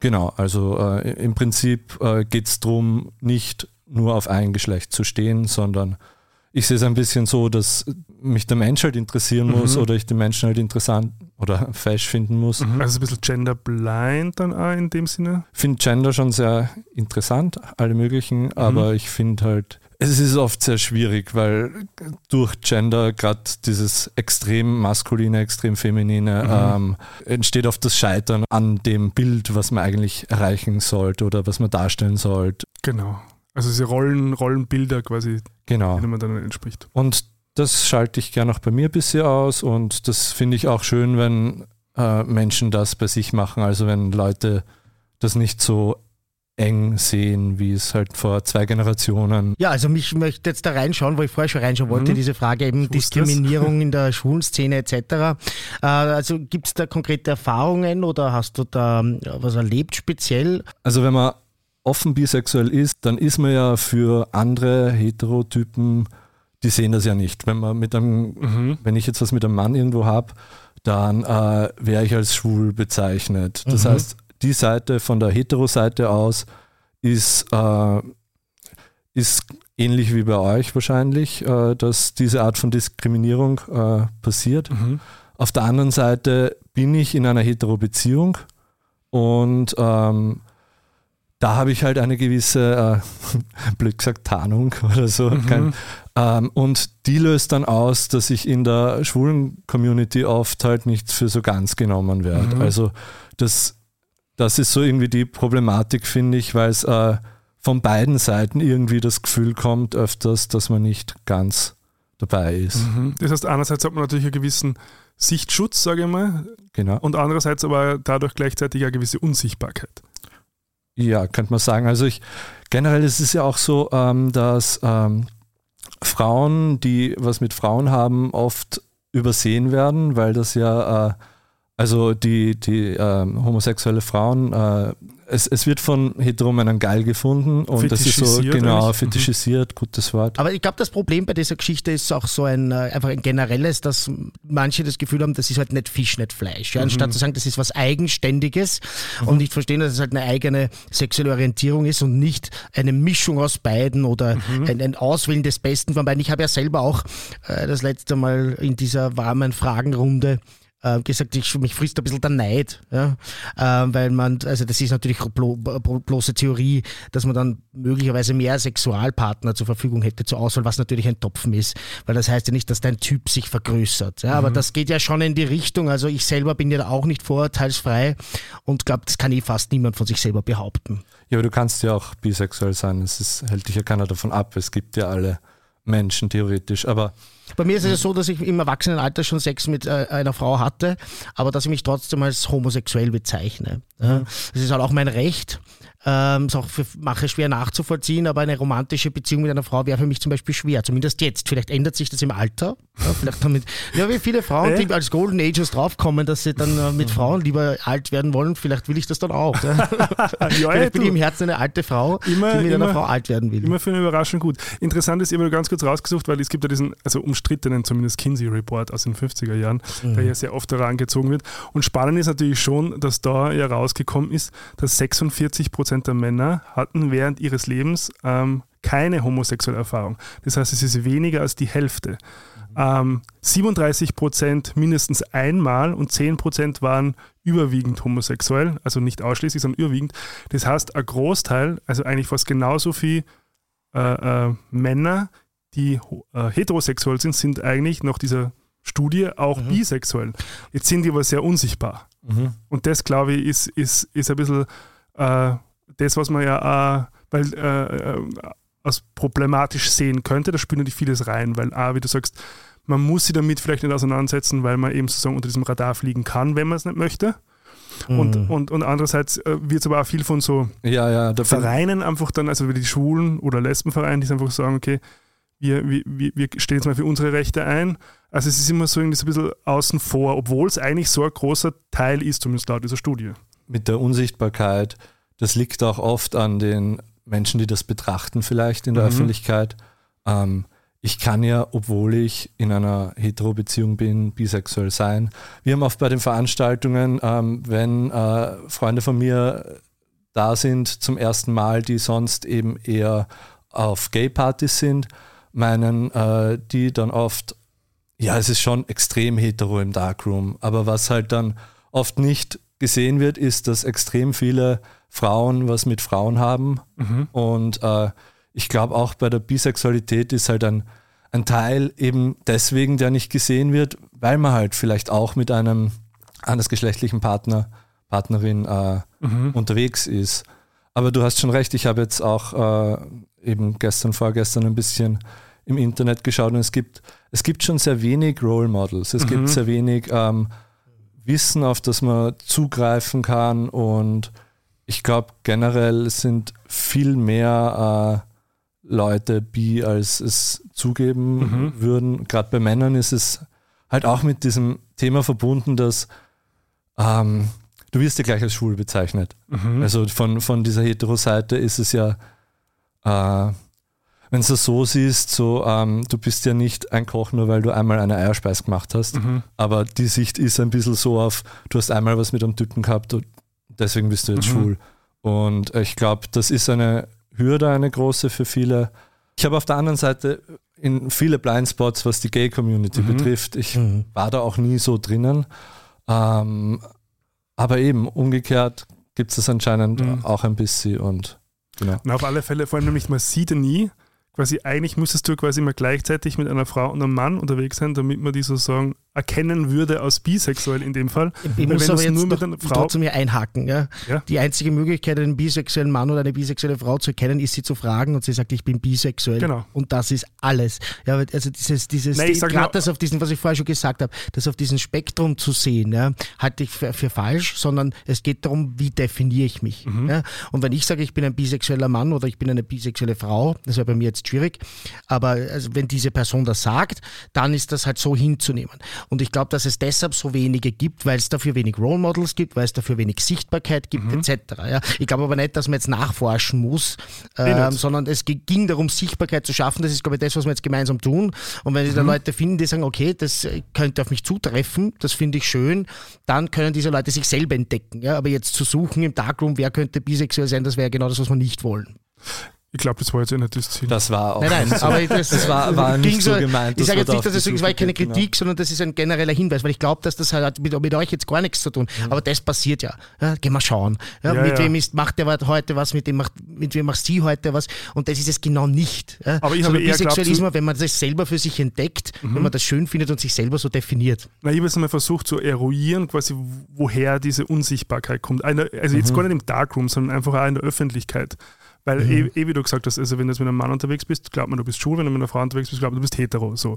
genau, also äh, im Prinzip äh, geht es darum, nicht nur auf ein Geschlecht zu stehen, sondern ich sehe es ein bisschen so, dass mich der Mensch halt interessieren mhm. muss oder ich den Menschen halt interessant oder fesch finden muss. Also ein bisschen genderblind dann auch in dem Sinne? Ich finde Gender schon sehr interessant, alle möglichen, mhm. aber ich finde halt, es ist oft sehr schwierig, weil durch Gender gerade dieses extrem maskuline, extrem feminine mhm. ähm, entsteht oft das Scheitern an dem Bild, was man eigentlich erreichen sollte oder was man darstellen sollte. Genau. Also diese Rollen, Rollenbilder quasi, genau. denen man dann entspricht. Und das schalte ich gerne auch bei mir ein bisschen aus und das finde ich auch schön, wenn äh, Menschen das bei sich machen, also wenn Leute das nicht so eng sehen, wie es halt vor zwei Generationen. Ja, also mich möchte jetzt da reinschauen, wo ich vorher schon reinschauen wollte, mhm. diese Frage eben Diskriminierung das. in der Schwulenszene et cetera. Also gibt es da konkrete Erfahrungen oder hast du da was erlebt speziell? Also wenn man offen bisexuell ist, dann ist man ja für andere Heterotypen, die sehen das ja nicht. Wenn man mit einem, mhm. wenn ich jetzt was mit einem Mann irgendwo habe, dann äh, wäre ich als schwul bezeichnet. Das mhm. heißt, die Seite von der Hetero-Seite aus ist, äh, ist ähnlich wie bei euch wahrscheinlich, äh, dass diese Art von Diskriminierung äh, passiert. Mhm. Auf der anderen Seite bin ich in einer Hetero-Beziehung und ähm, da habe ich halt eine gewisse, äh, blöd gesagt, Tarnung oder so. Mhm. Kein, ähm, und die löst dann aus, dass ich in der schwulen Community oft halt nicht für so ganz genommen werde. Mhm. Also das, das ist so irgendwie die Problematik, finde ich, weil es äh, von beiden Seiten irgendwie das Gefühl kommt öfters, dass man nicht ganz dabei ist. Mhm. Das heißt, einerseits hat man natürlich einen gewissen Sichtschutz, sage ich mal, genau. und andererseits aber dadurch gleichzeitig eine gewisse Unsichtbarkeit. Ja, könnte man sagen. Also ich generell ist es ja auch so, ähm, dass ähm, Frauen, die was mit Frauen haben, oft übersehen werden, weil das ja, äh, also die, die äh, homosexuelle Frauen, äh, es, es wird von Heteromännern geil gefunden und das ist so, genau, fetischisiert, mhm. gutes Wort. Aber ich glaube, das Problem bei dieser Geschichte ist auch so ein, einfach ein generelles, dass manche das Gefühl haben, das ist halt nicht Fisch, nicht Fleisch. Ja? Anstatt mhm. zu sagen, das ist was Eigenständiges mhm. und nicht verstehen, dass es halt eine eigene sexuelle Orientierung ist und nicht eine Mischung aus beiden oder mhm. ein, ein Auswählen des Besten von beiden. Ich habe ja selber auch äh, das letzte Mal in dieser warmen Fragenrunde gesagt, ich, mich frisst ein bisschen der Neid, ja? ähm, weil man, also das ist natürlich blo, blo, bloße Theorie, dass man dann möglicherweise mehr Sexualpartner zur Verfügung hätte zur Auswahl, was natürlich ein Topfen ist, weil das heißt ja nicht, dass dein Typ sich vergrößert, ja? Mhm. aber das geht ja schon in die Richtung, also ich selber bin ja auch nicht vorurteilsfrei und glaube, das kann eh fast niemand von sich selber behaupten. Ja, aber du kannst ja auch bisexuell sein, es ist, hält dich ja keiner davon ab, es gibt ja alle Menschen theoretisch, aber... Bei mir ist es ja so, dass ich im Erwachsenenalter schon Sex mit äh, einer Frau hatte, aber dass ich mich trotzdem als homosexuell bezeichne. Ja. Das ist halt auch mein Recht. Ähm, ist auch für Macher schwer nachzuvollziehen, aber eine romantische Beziehung mit einer Frau wäre für mich zum Beispiel schwer, zumindest jetzt. Vielleicht ändert sich das im Alter. Ja, vielleicht damit, ja, wie viele Frauen, die als Golden Ages draufkommen, dass sie dann äh, mit Frauen lieber alt werden wollen, vielleicht will ich das dann auch. Ja. Ja, ich bin im Herzen eine alte Frau, immer, die mit immer, einer Frau alt werden will. Immer für eine Überraschung gut. Interessant ist, ich habe ganz kurz rausgesucht, weil es gibt ja diesen, also umstrittenen zumindest Kinsey-Report aus den fünfziger Jahren, mhm. der ja sehr oft herangezogen wird. Und spannend ist natürlich schon, dass da ja rausgekommen ist, dass sechsundvierzig Prozent der Männer hatten während ihres Lebens ähm, keine homosexuelle Erfahrung. Das heißt, es ist weniger als die Hälfte. Ähm, siebenunddreißig Prozent mindestens einmal und zehn Prozent waren überwiegend homosexuell, also nicht ausschließlich, sondern überwiegend. Das heißt, ein Großteil, also eigentlich fast genauso viel äh, äh, Männer, die äh, heterosexuell sind, sind eigentlich nach dieser Studie auch mhm. bisexuell. Jetzt sind die aber sehr unsichtbar. Mhm. Und das, glaube ich, ist, ist, ist ein bisschen äh, das, was man ja äh, weil, äh, äh, als problematisch sehen könnte, da spielt natürlich vieles rein, weil A, wie du sagst, man muss sich damit vielleicht nicht auseinandersetzen, weil man eben sozusagen unter diesem Radar fliegen kann, wenn man es nicht möchte. Mhm. Und, und, und andererseits äh, wird es aber auch viel von so ja, ja, Vereinen einfach dann, also wie die Schwulen- oder Lesbenvereine, die einfach sagen, okay, wir, wir, wir stehen jetzt mal für unsere Rechte ein. Also es ist immer so irgendwie so ein bisschen außen vor, obwohl es eigentlich so ein großer Teil ist, zumindest laut dieser Studie. Mit der Unsichtbarkeit, das liegt auch oft an den Menschen, die das betrachten vielleicht in der mhm. Öffentlichkeit. Ähm, ich kann ja, obwohl ich in einer Hetero-Beziehung bin, bisexuell sein. Wir haben oft bei den Veranstaltungen, ähm, wenn äh, Freunde von mir da sind zum ersten Mal, die sonst eben eher auf Gay-Partys sind, meinen äh, die dann oft, ja, es ist schon extrem hetero im Darkroom. Aber was halt dann oft nicht gesehen wird, ist, dass extrem viele Frauen was mit Frauen haben mhm. und äh, ich glaube auch bei der Bisexualität ist halt ein, ein Teil eben deswegen, der nicht gesehen wird, weil man halt vielleicht auch mit einem andersgeschlechtlichen Partner, Partnerin äh, mhm. unterwegs ist. Aber du hast schon recht, ich habe jetzt auch äh, eben gestern, vorgestern ein bisschen im Internet geschaut und es gibt, es gibt schon sehr wenig Role Models, es mhm. gibt sehr wenig ähm, Wissen, auf das man zugreifen kann und ich glaube, generell sind viel mehr äh, Leute bi, als es zugeben mhm. würden. Gerade bei Männern ist es halt auch mit diesem Thema verbunden, dass ähm, du wirst ja gleich als schwul bezeichnet. Mhm. Also von, von dieser Hetero-Seite ist es ja, äh, wenn du es so siehst, so, ähm, du bist ja nicht ein Koch, nur weil du einmal eine Eierspeise gemacht hast. Mhm. Aber die Sicht ist ein bisschen so auf, du hast einmal was mit einem Typen gehabt und deswegen bist du jetzt mhm. schwul. Und ich glaube, das ist eine Hürde, eine große für viele. Ich habe auf der anderen Seite in viele Blindspots, was die Gay-Community mhm. betrifft. Ich mhm. war da auch nie so drinnen. Ähm, aber eben, umgekehrt gibt es das anscheinend mhm. auch ein bisschen. Und, genau. Und auf alle Fälle, vor allem nämlich, man sieht ja nie, quasi eigentlich müsstest du quasi immer gleichzeitig mit einer Frau und einem Mann unterwegs sein, damit man die sozusagen erkennen würde als bisexuell in dem Fall. Ich Weil muss wenn aber jetzt nur mit einer Frau zu mir einhaken. Ja? Ja? Die einzige Möglichkeit, einen bisexuellen Mann oder eine bisexuelle Frau zu erkennen, ist sie zu fragen und sie sagt, ich bin bisexuell. Genau. Und das ist alles. Ja, also dieses, dieses Nein, ich gerade das auf diesen, was ich vorher schon gesagt habe, das auf diesem Spektrum zu sehen, ja, halte ich für, für falsch, sondern es geht darum, wie definiere ich mich. Mhm. Ja? Und wenn ich sage, ich bin ein bisexueller Mann oder ich bin eine bisexuelle Frau, das wäre bei mir jetzt schwierig, aber also wenn diese Person das sagt, dann ist das halt so hinzunehmen. Und ich glaube, dass es deshalb so wenige gibt, weil es dafür wenig Role Models gibt, weil es dafür wenig Sichtbarkeit gibt, mhm. et cetera. Ja, ich glaube aber nicht, dass man jetzt nachforschen muss, ähm, sondern es ging darum, Sichtbarkeit zu schaffen. Das ist, glaube ich, das, was wir jetzt gemeinsam tun. Und wenn mhm. Sie dann Leute finden, die sagen, okay, das könnte auf mich zutreffen, das finde ich schön, dann können diese Leute sich selber entdecken. Ja? Aber jetzt zu suchen im Darkroom, wer könnte bisexuell sein, das wäre ja genau das, was wir nicht wollen. Ich glaube, das war jetzt ja nicht das Ziel. Das war auch. Nein, nein, aber das, das war, war nicht so gemeint. Ich sage jetzt nicht, dass das deswegen war keine Kritik, sondern das ist ein genereller Hinweis, weil ich glaube, dass das halt mit, mit euch jetzt gar nichts zu tun. Mhm. Aber das passiert ja. ja gehen wir schauen. Ja, ja, mit ja. wem ist, macht der heute was, mit, dem macht, mit wem macht sie heute was? Und das ist es genau nicht. Ja. Aber ich so habe eher Bisexualismus, wenn man das selber für sich entdeckt, mhm. wenn man das schön findet und sich selber so definiert. Na, ich habe jetzt mal versucht zu eruieren, quasi, woher diese Unsichtbarkeit kommt. Also jetzt mhm. gar nicht im Darkroom, sondern einfach auch in der Öffentlichkeit. Weil, mhm. eh, eh wie du gesagt hast, also wenn du jetzt mit einem Mann unterwegs bist, glaubt man, du bist schwul, wenn du mit einer Frau unterwegs bist, glaubt man, du bist hetero. So.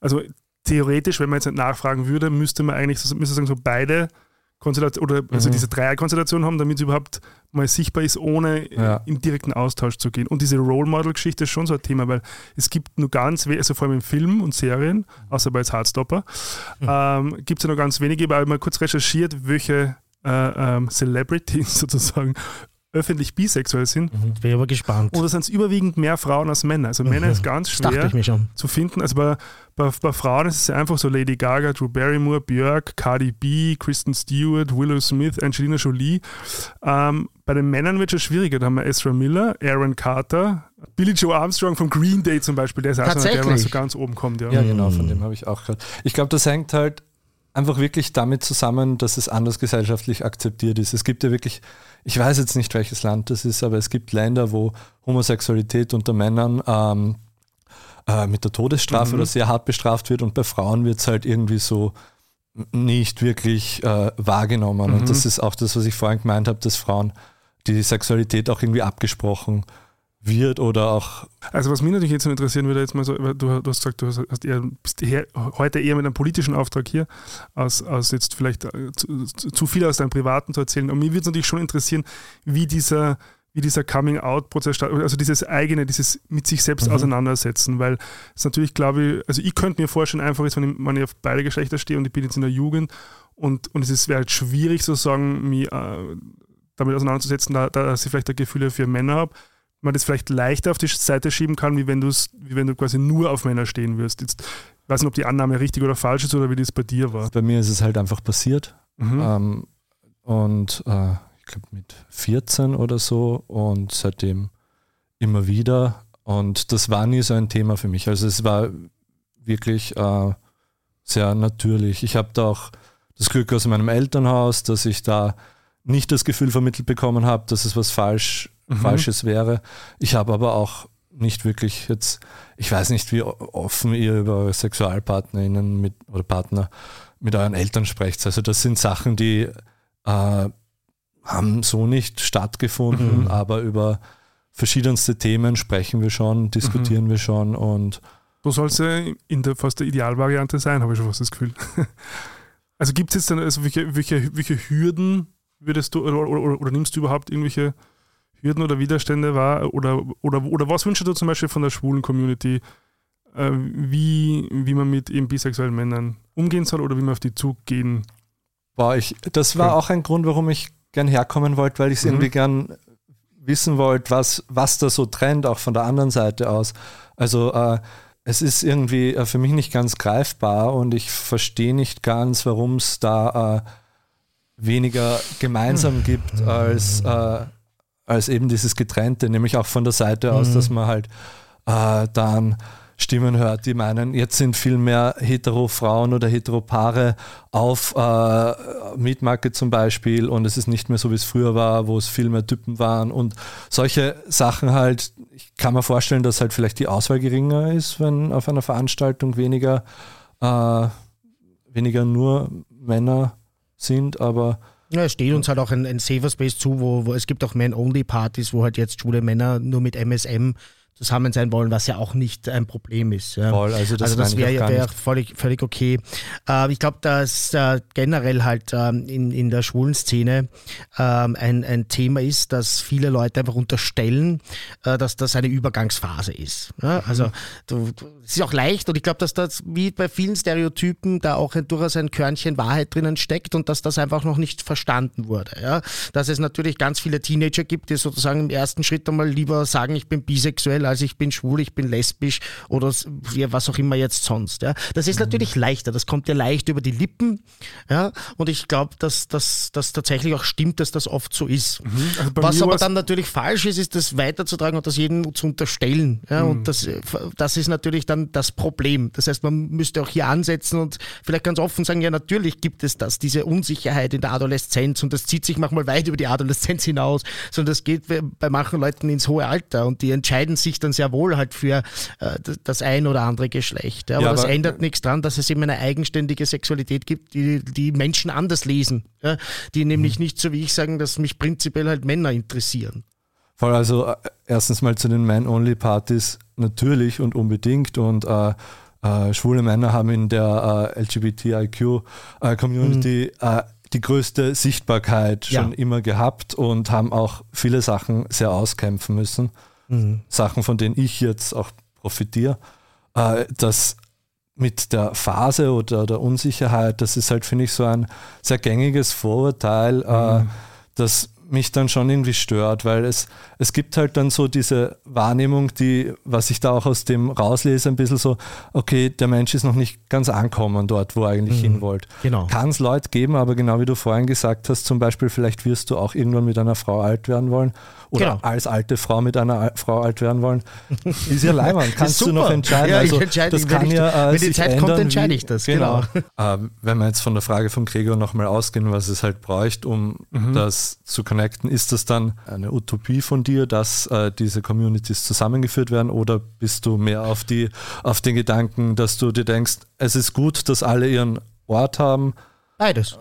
Also theoretisch, wenn man jetzt nicht nachfragen würde, müsste man eigentlich, müsste sagen, so beide Konstellationen, oder also mhm. diese Dreierkonstellation haben, damit es überhaupt mal sichtbar ist, ohne ja. in direkten Austausch zu gehen. Und diese Role-Model-Geschichte ist schon so ein Thema, weil es gibt nur ganz wenige, also vor allem in Filmen und Serien, außer bei jetzt Hardstopper, mhm. ähm, gibt es ja nur ganz wenige, aber mal kurz recherchiert, welche äh, ähm, Celebrities sozusagen öffentlich bisexuell sind. Mhm, wäre aber gespannt. Oder sind es überwiegend mehr Frauen als Männer? Also Männer mhm. ist ganz schwer zu finden. Also bei, bei, bei Frauen ist es einfach so Lady Gaga, Drew Barrymore, Björk, Cardi B, Kristen Stewart, Willow Smith, Angelina Jolie. Ähm, bei den Männern wird es schon schwieriger. Da haben wir Ezra Miller, Aaron Carter, Billy Joe Armstrong von Green Day zum Beispiel. Der ist auch so der, der so ganz oben kommt. Ja, ja genau, von dem habe ich auch gehört. Ich glaube, das hängt halt einfach wirklich damit zusammen, dass es anders gesellschaftlich akzeptiert ist. Es gibt ja wirklich, ich weiß jetzt nicht, welches Land das ist, aber es gibt Länder, wo Homosexualität unter Männern ähm, äh, mit der Todesstrafe mhm. oder sehr hart bestraft wird und bei Frauen wird es halt irgendwie so nicht wirklich äh, wahrgenommen. Mhm. Und das ist auch das, was ich vorhin gemeint habe, dass Frauen die Sexualität auch irgendwie abgesprochen wird oder auch. Also was mich natürlich jetzt interessieren würde, jetzt mal so, du, du hast gesagt, du hast eher, bist eher, heute eher mit einem politischen Auftrag hier, als, als jetzt vielleicht zu, zu viel aus deinem Privaten zu erzählen. Und mir würde es natürlich schon interessieren, wie dieser, wie dieser Coming-out-Prozess stattfindet, also dieses eigene, dieses mit sich selbst mhm. auseinandersetzen, weil es natürlich, glaube ich, also ich könnte mir vorstellen, einfach ist, wenn ich, wenn ich auf beide Geschlechter stehe und ich bin jetzt in der Jugend und, und es ist, wäre halt schwierig, sozusagen, mich äh, damit auseinanderzusetzen, da, da, dass ich vielleicht da Gefühle für Männer habe, man das vielleicht leichter auf die Seite schieben kann, wie wenn, du's, wie wenn du quasi nur auf Männer stehen wirst. Jetzt weiß nicht, ob die Annahme richtig oder falsch ist oder wie das bei dir war. Bei mir ist es halt einfach passiert. Mhm. Ähm, und äh, ich glaube mit vierzehn oder so und seitdem immer wieder. Und das war nie so ein Thema für mich. Also es war wirklich äh, sehr natürlich. Ich habe da auch das Glück aus meinem Elternhaus, dass ich da nicht das Gefühl vermittelt bekommen habe, dass es was falsch Mhm. Falsches wäre. Ich habe aber auch nicht wirklich jetzt, ich weiß nicht, wie offen ihr über SexualpartnerInnen mit, oder Partner mit euren Eltern sprecht. Also das sind Sachen, die äh, haben so nicht stattgefunden, mhm. aber über verschiedenste Themen sprechen wir schon, diskutieren mhm. wir schon und du sollst ja in der fast der Idealvariante sein, habe ich schon fast das Gefühl. Also gibt es jetzt dann, also welche, welche, welche Hürden würdest du oder, oder, oder, oder nimmst du überhaupt irgendwelche Hürden oder Widerstände war oder, oder, oder was wünschst du zum Beispiel von der schwulen Community, äh, wie, wie man mit eben bisexuellen Männern umgehen soll oder wie man auf die zugehen? Boah, ich, das war auch ein Grund, warum ich gern herkommen wollte, weil ich es mhm. irgendwie gern wissen wollte, was, was da so trennt, auch von der anderen Seite aus. Also äh, es ist irgendwie äh, für mich nicht ganz greifbar und ich verstehe nicht ganz, warum es da äh, weniger gemeinsam mhm. gibt als äh, als eben dieses Getrennte, nämlich auch von der Seite aus, mhm. dass man halt äh, dann Stimmen hört, die meinen, jetzt sind viel mehr Hetero-Frauen oder Hetero-Paare auf äh, Mietmarket zum Beispiel und es ist nicht mehr so, wie es früher war, wo es viel mehr Typen waren und solche Sachen halt. Ich kann mir vorstellen, dass halt vielleicht die Auswahl geringer ist, wenn auf einer Veranstaltung weniger, äh, weniger nur Männer sind, aber ja, es steht uns halt auch ein, ein Safer Space zu, wo, wo es gibt auch Man-Only-Partys, wo halt jetzt schwule Männer nur mit M S M zusammen sein wollen, was ja auch nicht ein Problem ist. Ja. Voll, also das, also das wäre ja wär völlig, völlig okay. Äh, ich glaube, dass äh, generell halt äh, in, in der schwulen Szene äh, ein, ein Thema ist, dass viele Leute einfach unterstellen, äh, dass das eine Übergangsphase ist. Ja? Also mhm. du, du, es ist auch leicht und ich glaube, dass das wie bei vielen Stereotypen da auch ein, durchaus ein Körnchen Wahrheit drinnen steckt und dass das einfach noch nicht verstanden wurde. Ja? Dass es natürlich ganz viele Teenager gibt, die sozusagen im ersten Schritt einmal lieber sagen, ich bin bisexuell, also ich bin schwul, ich bin lesbisch oder was auch immer jetzt sonst. Ja. Das ist natürlich leichter, das kommt ja leicht über die Lippen, ja, und ich glaube, dass das tatsächlich auch stimmt, dass das oft so ist. Mhm. Also was aber dann natürlich falsch ist, ist das weiterzutragen und das jedem zu unterstellen. Ja, mhm. Und das, das ist natürlich dann das Problem. Das heißt, man müsste auch hier ansetzen und vielleicht ganz offen sagen, ja natürlich gibt es das, diese Unsicherheit in der Adoleszenz und das zieht sich manchmal weit über die Adoleszenz hinaus, sondern das geht bei manchen Leuten ins hohe Alter und die entscheiden sich dann sehr wohl halt für äh, das ein oder andere Geschlecht. Ja, aber, ja, aber das ändert nichts dran, dass es eben eine eigenständige Sexualität gibt, die die Menschen anders lesen. Ja? Die nämlich mhm. nicht so wie ich sagen, dass mich prinzipiell halt Männer interessieren. Voll, also äh, erstens mal zu den Man-Only-Partys natürlich und unbedingt und äh, äh, schwule Männer haben in der äh, L G B T I Q-Community äh, mhm. äh, die größte Sichtbarkeit schon ja. immer gehabt und haben auch viele Sachen sehr auskämpfen müssen. Mhm. Sachen, von denen ich jetzt auch profitiere. Äh, das mit der Phase oder der Unsicherheit, das ist halt, finde ich, so ein sehr gängiges Vorurteil, mhm. äh, das mich dann schon irgendwie stört, weil es, es gibt halt dann so diese Wahrnehmung, die, was ich da auch aus dem rauslese, ein bisschen so, okay, der Mensch ist noch nicht ganz ankommen dort, wo er eigentlich mhm. hin wollte. Genau. Kann es Leute geben, aber genau wie du vorhin gesagt hast, zum Beispiel, vielleicht wirst du auch irgendwann mit einer Frau alt werden wollen oder genau. als alte Frau mit einer Al- Frau alt werden wollen. Ist ja leiwand, kannst du noch entscheiden. Ja, ich entscheide, also, das kann ich, ja, äh, wenn die Zeit ändern, kommt, entscheide ich das. Genau. genau. Äh, wenn wir jetzt von der Frage von Gregor nochmal ausgehen, was es halt bräucht, um mhm. das zu connecten, ist das dann eine Utopie von dir, dass äh, diese Communities zusammengeführt werden oder bist du mehr auf, die, auf den Gedanken, dass du dir denkst, es ist gut, dass alle ihren Ort haben? Beides.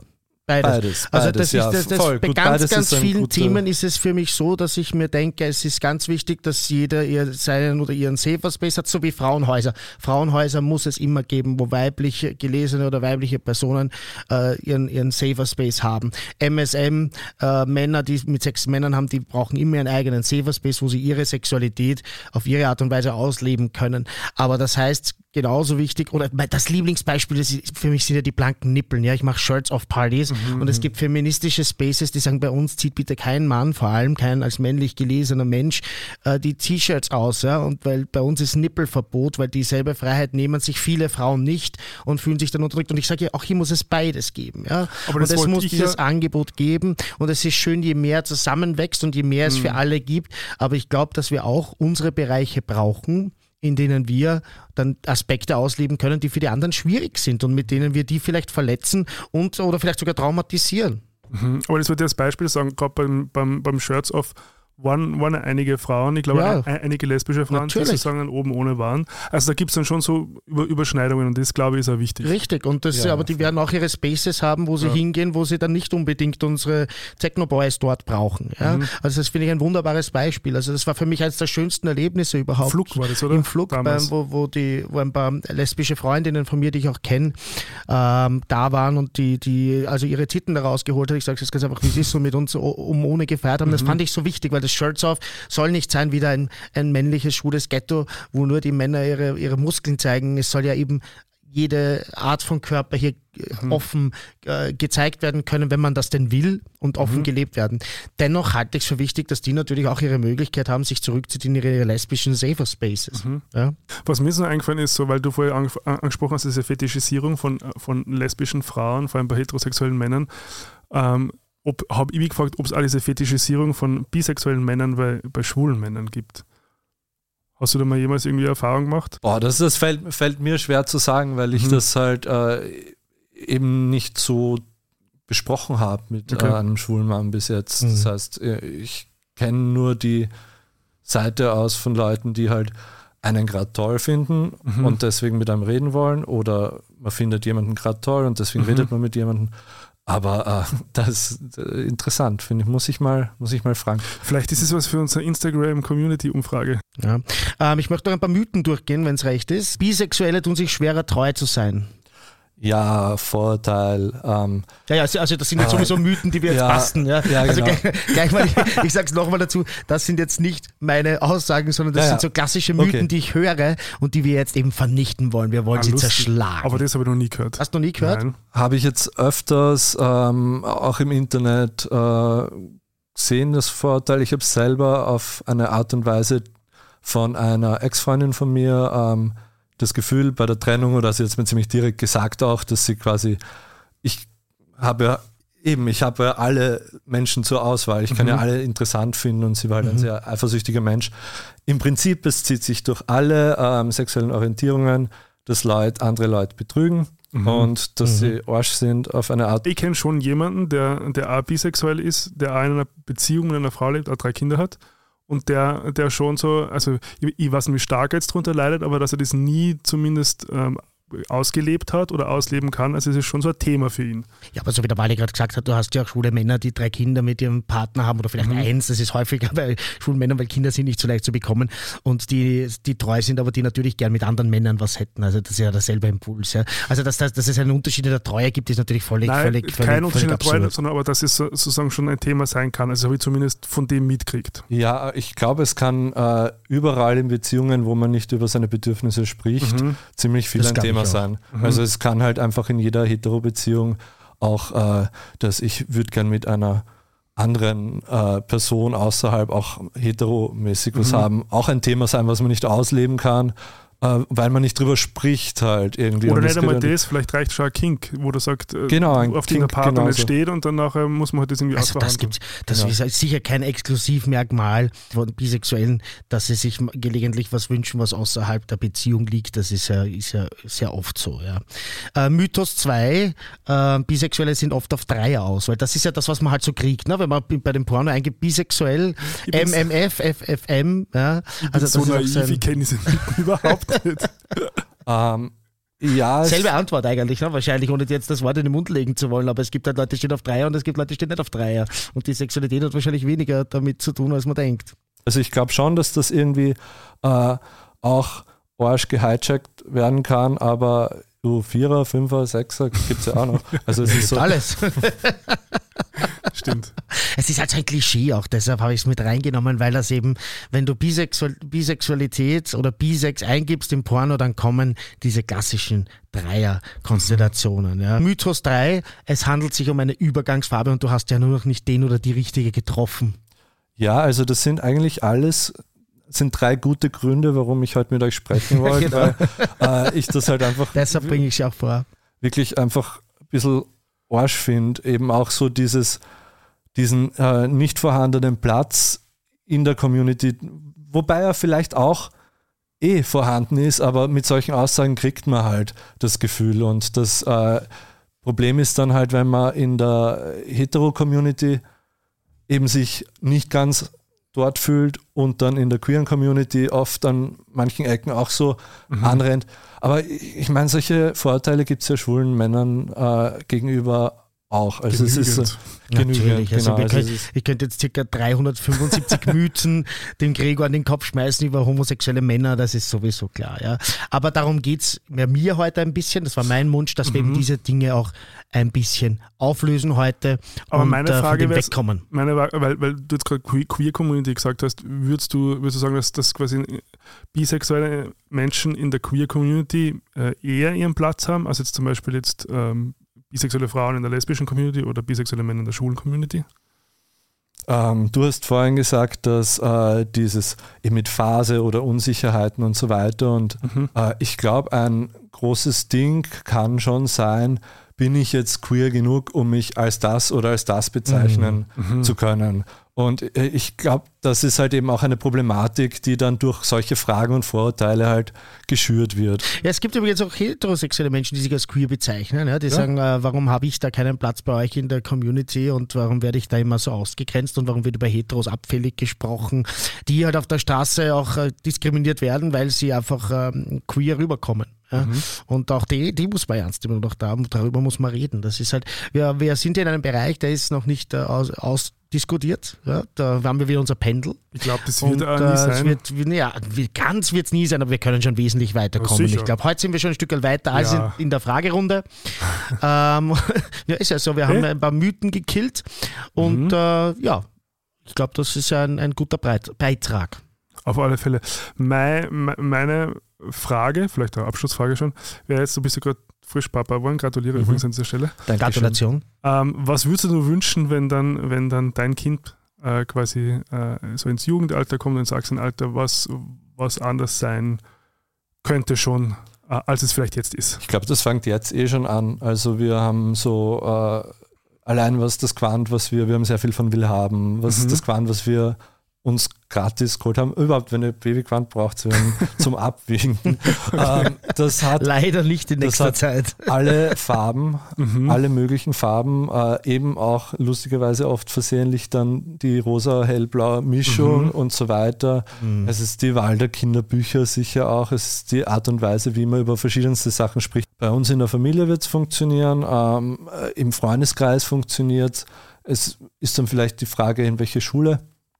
Beides. beides also das beides, ist ja, das, das voll, bei gut, ganz, ganz vielen Themen ist es für mich so, dass ich mir denke, es ist ganz wichtig, dass jeder ihr seinen oder ihren Safer Space hat, so wie Frauenhäuser. Frauenhäuser muss es immer geben, wo weibliche gelesene oder weibliche Personen äh, ihren, ihren Safer Space haben. M S M, äh, Männer, die mit Sex Männern haben, die brauchen immer ihren eigenen Safer Space, wo sie ihre Sexualität auf ihre Art und Weise ausleben können. Aber das heißt, genauso wichtig, oder das Lieblingsbeispiel, das ist, für mich sind ja die blanken Nippeln. Ja, ich mache Shirts auf Partys mhm. und es gibt feministische Spaces, die sagen, bei uns zieht bitte kein Mann, vor allem kein als männlich gelesener Mensch, äh, die T-Shirts aus. Ja, und weil bei uns ist Nippelverbot, weil dieselbe Freiheit nehmen sich viele Frauen nicht und fühlen sich dann unterdrückt. Und ich sage ja, auch hier muss es beides geben. Ja, aber das und es muss dieses ja Angebot geben. Und es ist schön, je mehr zusammenwächst und je mehr mhm. es für alle gibt. Aber ich glaube, dass wir auch unsere Bereiche brauchen, in denen wir dann Aspekte ausleben können, die für die anderen schwierig sind und mit denen wir die vielleicht verletzen und oder vielleicht sogar traumatisieren. Mhm. Aber das würde ich als Beispiel sagen, gerade beim, beim, beim Shirts off waren, waren einige Frauen, ich glaube ja. ein, einige lesbische Frauen, die sozusagen oben ohne waren. Also da gibt es dann schon so Überschneidungen und das, glaube ich, ist auch wichtig. Richtig, und das, ja, aber die werden auch ihre Spaces haben, wo sie ja. hingehen, wo sie dann nicht unbedingt unsere Techno-Boys dort brauchen. Ja? Mhm. Also das finde ich ein wunderbares Beispiel. Also das war für mich eines der schönsten Erlebnisse überhaupt. Flug war das, oder? Im Flug, beim, wo, wo, die, wo ein paar lesbische Freundinnen von mir, die ich auch kenne, ähm, da waren und die, die also ihre Titten da rausgeholt haben. Ich sage es jetzt ganz einfach, wie sie es so mit uns um ohne gefeiert haben. Mhm. Das fand ich so wichtig, weil das Shirts off soll nicht sein wieder ein, ein männliches, schwules Ghetto, wo nur die Männer ihre, ihre Muskeln zeigen. Es soll ja eben jede Art von Körper hier mhm. offen äh, gezeigt werden können, wenn man das denn will und offen mhm. gelebt werden. Dennoch halte ich es für wichtig, dass die natürlich auch ihre Möglichkeit haben, sich zurückzuziehen in ihre lesbischen Safer Spaces. Mhm. Ja? Was mir so eingefallen ist, so, weil du vorher ang- angesprochen hast, diese Fetischisierung von, von lesbischen Frauen, vor allem bei heterosexuellen Männern, ähm, habe ich mich gefragt, ob es all diese Fetischisierung von bisexuellen Männern bei, bei schwulen Männern gibt. Hast du da mal jemals irgendwie Erfahrung gemacht? Boah, das, das fällt, fällt mir schwer zu sagen, weil ich mhm. das halt äh, eben nicht so besprochen habe mit okay. äh, einem schwulen Mann bis jetzt. Mhm. Das heißt, ich kenne nur die Seite aus von Leuten, die halt einen gerade toll finden mhm. und deswegen mit einem reden wollen oder man findet jemanden gerade toll und deswegen mhm. redet man mit jemandem. Aber äh, das ist äh, interessant, finde ich. Muss ich mal, muss ich mal fragen. Vielleicht ist es was für unsere Instagram-Community-Umfrage. Ja. Ähm, ich möchte noch ein paar Mythen durchgehen, wenn es recht ist. Bisexuelle tun sich schwerer, treu zu sein. Ja, Vorteil. Ähm, ja, ja, also das sind jetzt äh, sowieso Mythen, die wir jetzt ja, basteln. Ja? Ja, also genau. gleich, gleich mal, ich, ich sag's nochmal dazu, das sind jetzt nicht meine Aussagen, sondern das ja, ja. sind so klassische Mythen, okay. die ich höre und die wir jetzt eben vernichten wollen. Wir wollen ah, sie lustig. zerschlagen. Aber das habe ich noch nie gehört. Hast du noch nie gehört? Nein. Habe ich jetzt öfters ähm, auch im Internet äh, gesehen, das Vorteil. Ich habe es selber auf eine Art und Weise von einer Ex-Freundin von mir ähm, das Gefühl bei der Trennung, oder sie hat es mir ziemlich direkt gesagt auch, dass sie quasi, ich habe ja eben, ich habe ja alle Menschen zur Auswahl, ich kann mhm. ja alle interessant finden und sie war halt mhm. ein sehr eifersüchtiger Mensch. Im Prinzip, es zieht sich durch alle ähm, sexuellen Orientierungen, dass Leute, andere Leute betrügen mhm. und dass mhm. sie Arsch sind auf eine Art. Ich kenne schon jemanden, der, der auch bisexuell ist, der auch in einer Beziehung mit einer Frau lebt, auch drei Kinder hat. Und der, der schon so, also ich, ich weiß nicht, wie stark er jetzt drunter leidet, aber dass er das nie zumindest ähm, ausgelebt hat oder ausleben kann, also es ist schon so ein Thema für ihn. Ja, aber so wie der Wally gerade gesagt hat, du hast ja auch schwule Männer, die drei Kinder mit ihrem Partner haben oder vielleicht mhm. eins, das ist häufiger bei schwulen Männern, weil Kinder sind nicht so leicht zu bekommen und die, die treu sind, aber die natürlich gern mit anderen Männern was hätten, also das ist ja derselbe Impuls. Ja. Also dass, dass, dass es einen Unterschied in der Treue gibt, ist natürlich völlig Nein, völlig Nein, kein völlig, Unterschied in der Treue, sondern aber dass es sozusagen schon ein Thema sein kann, also habe ich zumindest von dem mitgekriegt. Ja, ich glaube, es kann äh, überall in Beziehungen, wo man nicht über seine Bedürfnisse spricht, mhm. ziemlich viel das ein Thema sein. Mhm. Also es kann halt einfach in jeder Hetero-Beziehung auch, äh, dass ich würde gern mit einer anderen äh, Person außerhalb auch heteromäßig was mhm. haben, auch ein Thema sein, was man nicht ausleben kann, äh, weil man nicht drüber spricht halt irgendwie. Oder nicht einmal das, vielleicht reicht schon ein Kink, wo du sagst, äh, genau, ein auf den der Partner nicht steht und dann nachher muss man halt das irgendwie also ausverhandeln. Das, gibt's, das ja. ist sicher kein Exklusivmerkmal von Bisexuellen, dass sie sich gelegentlich was wünschen, was außerhalb der Beziehung liegt. Das ist ja, ist ja sehr oft so. Ja. Äh, Mythos zwei, äh, Bisexuelle sind oft auf Dreier aus, weil das ist ja das, was man halt so kriegt, ne? Wenn man bei dem Porno eingibt, bisexuell, M M F, F F M. Ja. Also so naiv, so ich kenne diese überhaupt ähm, ja, selbe Antwort eigentlich, ne? Wahrscheinlich, ohne jetzt das Wort in den Mund legen zu wollen, aber es gibt halt Leute, die stehen auf Dreier und es gibt Leute, die stehen nicht auf Dreier. Und die Sexualität hat wahrscheinlich weniger damit zu tun, als man denkt. Also ich glaube schon, dass das irgendwie äh, auch Arsch gehijackt werden kann, aber du Vierer, Fünfer, Sechser gibt es ja auch noch. Also es ist so alles. Stimmt. Es ist halt so ein Klischee auch, deshalb habe ich es mit reingenommen, weil das eben, wenn du Bisexual- Bisexualität oder Bisex eingibst im Porno, dann kommen diese klassischen Dreier-Konstellationen. Ja. Mythos drei, es handelt sich um eine Übergangsfarbe und du hast ja nur noch nicht den oder die richtige getroffen. Ja, also das sind eigentlich alles, sind drei gute Gründe, warum ich heute mit euch sprechen wollte. Genau. Weil äh, ich das halt einfach... Deshalb bringe ich es auch vor. Wirklich einfach ein bisschen... Arsch finde, eben auch so dieses, diesen äh, nicht vorhandenen Platz in der Community, wobei er vielleicht auch eh vorhanden ist, aber mit solchen Aussagen kriegt man halt das Gefühl und das äh, Problem ist dann halt, wenn man in der Hetero-Community eben sich nicht ganz dort fühlt und dann in der queeren Community oft an manchen Ecken auch so mhm. anrennt. Aber ich meine, solche Vorurteile gibt es ja schwulen Männern äh, gegenüber auch. Also genügend. Es ist äh, genügend. Genau. Also wir also können, ich könnte jetzt circa dreihundertfünfundsiebzig Mythen dem Gregor an den Kopf schmeißen über homosexuelle Männer, das ist sowieso klar. Ja. Aber darum geht es mir heute ein bisschen, das war mein Wunsch, dass mhm. wir eben diese Dinge auch ein bisschen auflösen heute aber und meine Frage äh, von dem wegkommen. Meine, weil, weil du jetzt gerade Queer Community gesagt hast, würdest du, würdest du sagen, dass, dass quasi bisexuelle Menschen in der Queer Community äh, eher ihren Platz haben, als jetzt zum Beispiel jetzt ähm, bisexuelle Frauen in der lesbischen Community oder bisexuelle Männer in der schwulen Community? Ähm, du hast vorhin gesagt, dass äh, dieses mit Phase oder Unsicherheiten und so weiter und mhm. äh, ich glaube, ein großes Ding kann schon sein, bin ich jetzt queer genug, um mich als das oder als das bezeichnen mhm. zu können. Und ich glaube, das ist halt eben auch eine Problematik, die dann durch solche Fragen und Vorurteile halt geschürt wird. Ja, es gibt übrigens auch heterosexuelle Menschen, die sich als queer bezeichnen. Ja? Die ja. sagen, äh, warum habe ich da keinen Platz bei euch in der Community und warum werde ich da immer so ausgegrenzt und warum wird über Heteros abfällig gesprochen, die halt auf der Straße auch äh, diskriminiert werden, weil sie einfach äh, queer rüberkommen. Ja? Mhm. Und auch die, die muss man ernst nehmen und auch da, darüber muss man reden. Das ist halt, wir, wir sind in einem Bereich, der ist noch nicht äh, aus, aus diskutiert. Ja, da haben wir wieder unser Pendel. Ich glaube, das wird und, auch nie äh, sein. Wird, ja, ganz wird es nie sein, aber wir können schon wesentlich weiterkommen. Ich glaube, heute sind wir schon ein Stück weiter als ja. in, in der Fragerunde. ähm, ja, ist ja so, wir hey. haben ein paar Mythen gekillt und mhm. äh, ja, ich glaube, das ist ein, ein guter Breit- Beitrag. Auf alle Fälle. Meine, meine Frage, vielleicht eine Abschlussfrage schon, wäre jetzt, du bist ja gerade frisch Papa geworden, gratuliere mhm. übrigens an dieser Stelle. Dankeschön. Gratulation. Ähm, was würdest du wünschen, wenn dann, wenn dann dein Kind äh, quasi äh, so ins Jugendalter kommt und ins Erwachsenenalter, was, was anders sein könnte schon, äh, als es vielleicht jetzt ist? Ich glaube, das fängt jetzt eh schon an. Also wir haben so äh, allein was das Quant, was wir, wir haben sehr viel von Will haben, was mhm. ist das Quant, was wir uns gratis geholt haben. Überhaupt, wenn ihr Babyquant braucht zum, zum Abwinken. ähm, das hat, leider nicht in nächster Zeit. Alle Farben, mhm. alle möglichen Farben, äh, eben auch lustigerweise oft versehentlich dann die rosa-hellblaue Mischung mhm. und so weiter. Mhm. Es ist die Wahl der Kinderbücher sicher auch. Es ist die Art und Weise, wie man über verschiedenste Sachen spricht. Bei uns in der Familie wird es funktionieren, ähm, im Freundeskreis funktioniert es. Es ist dann vielleicht die Frage, in welche Schule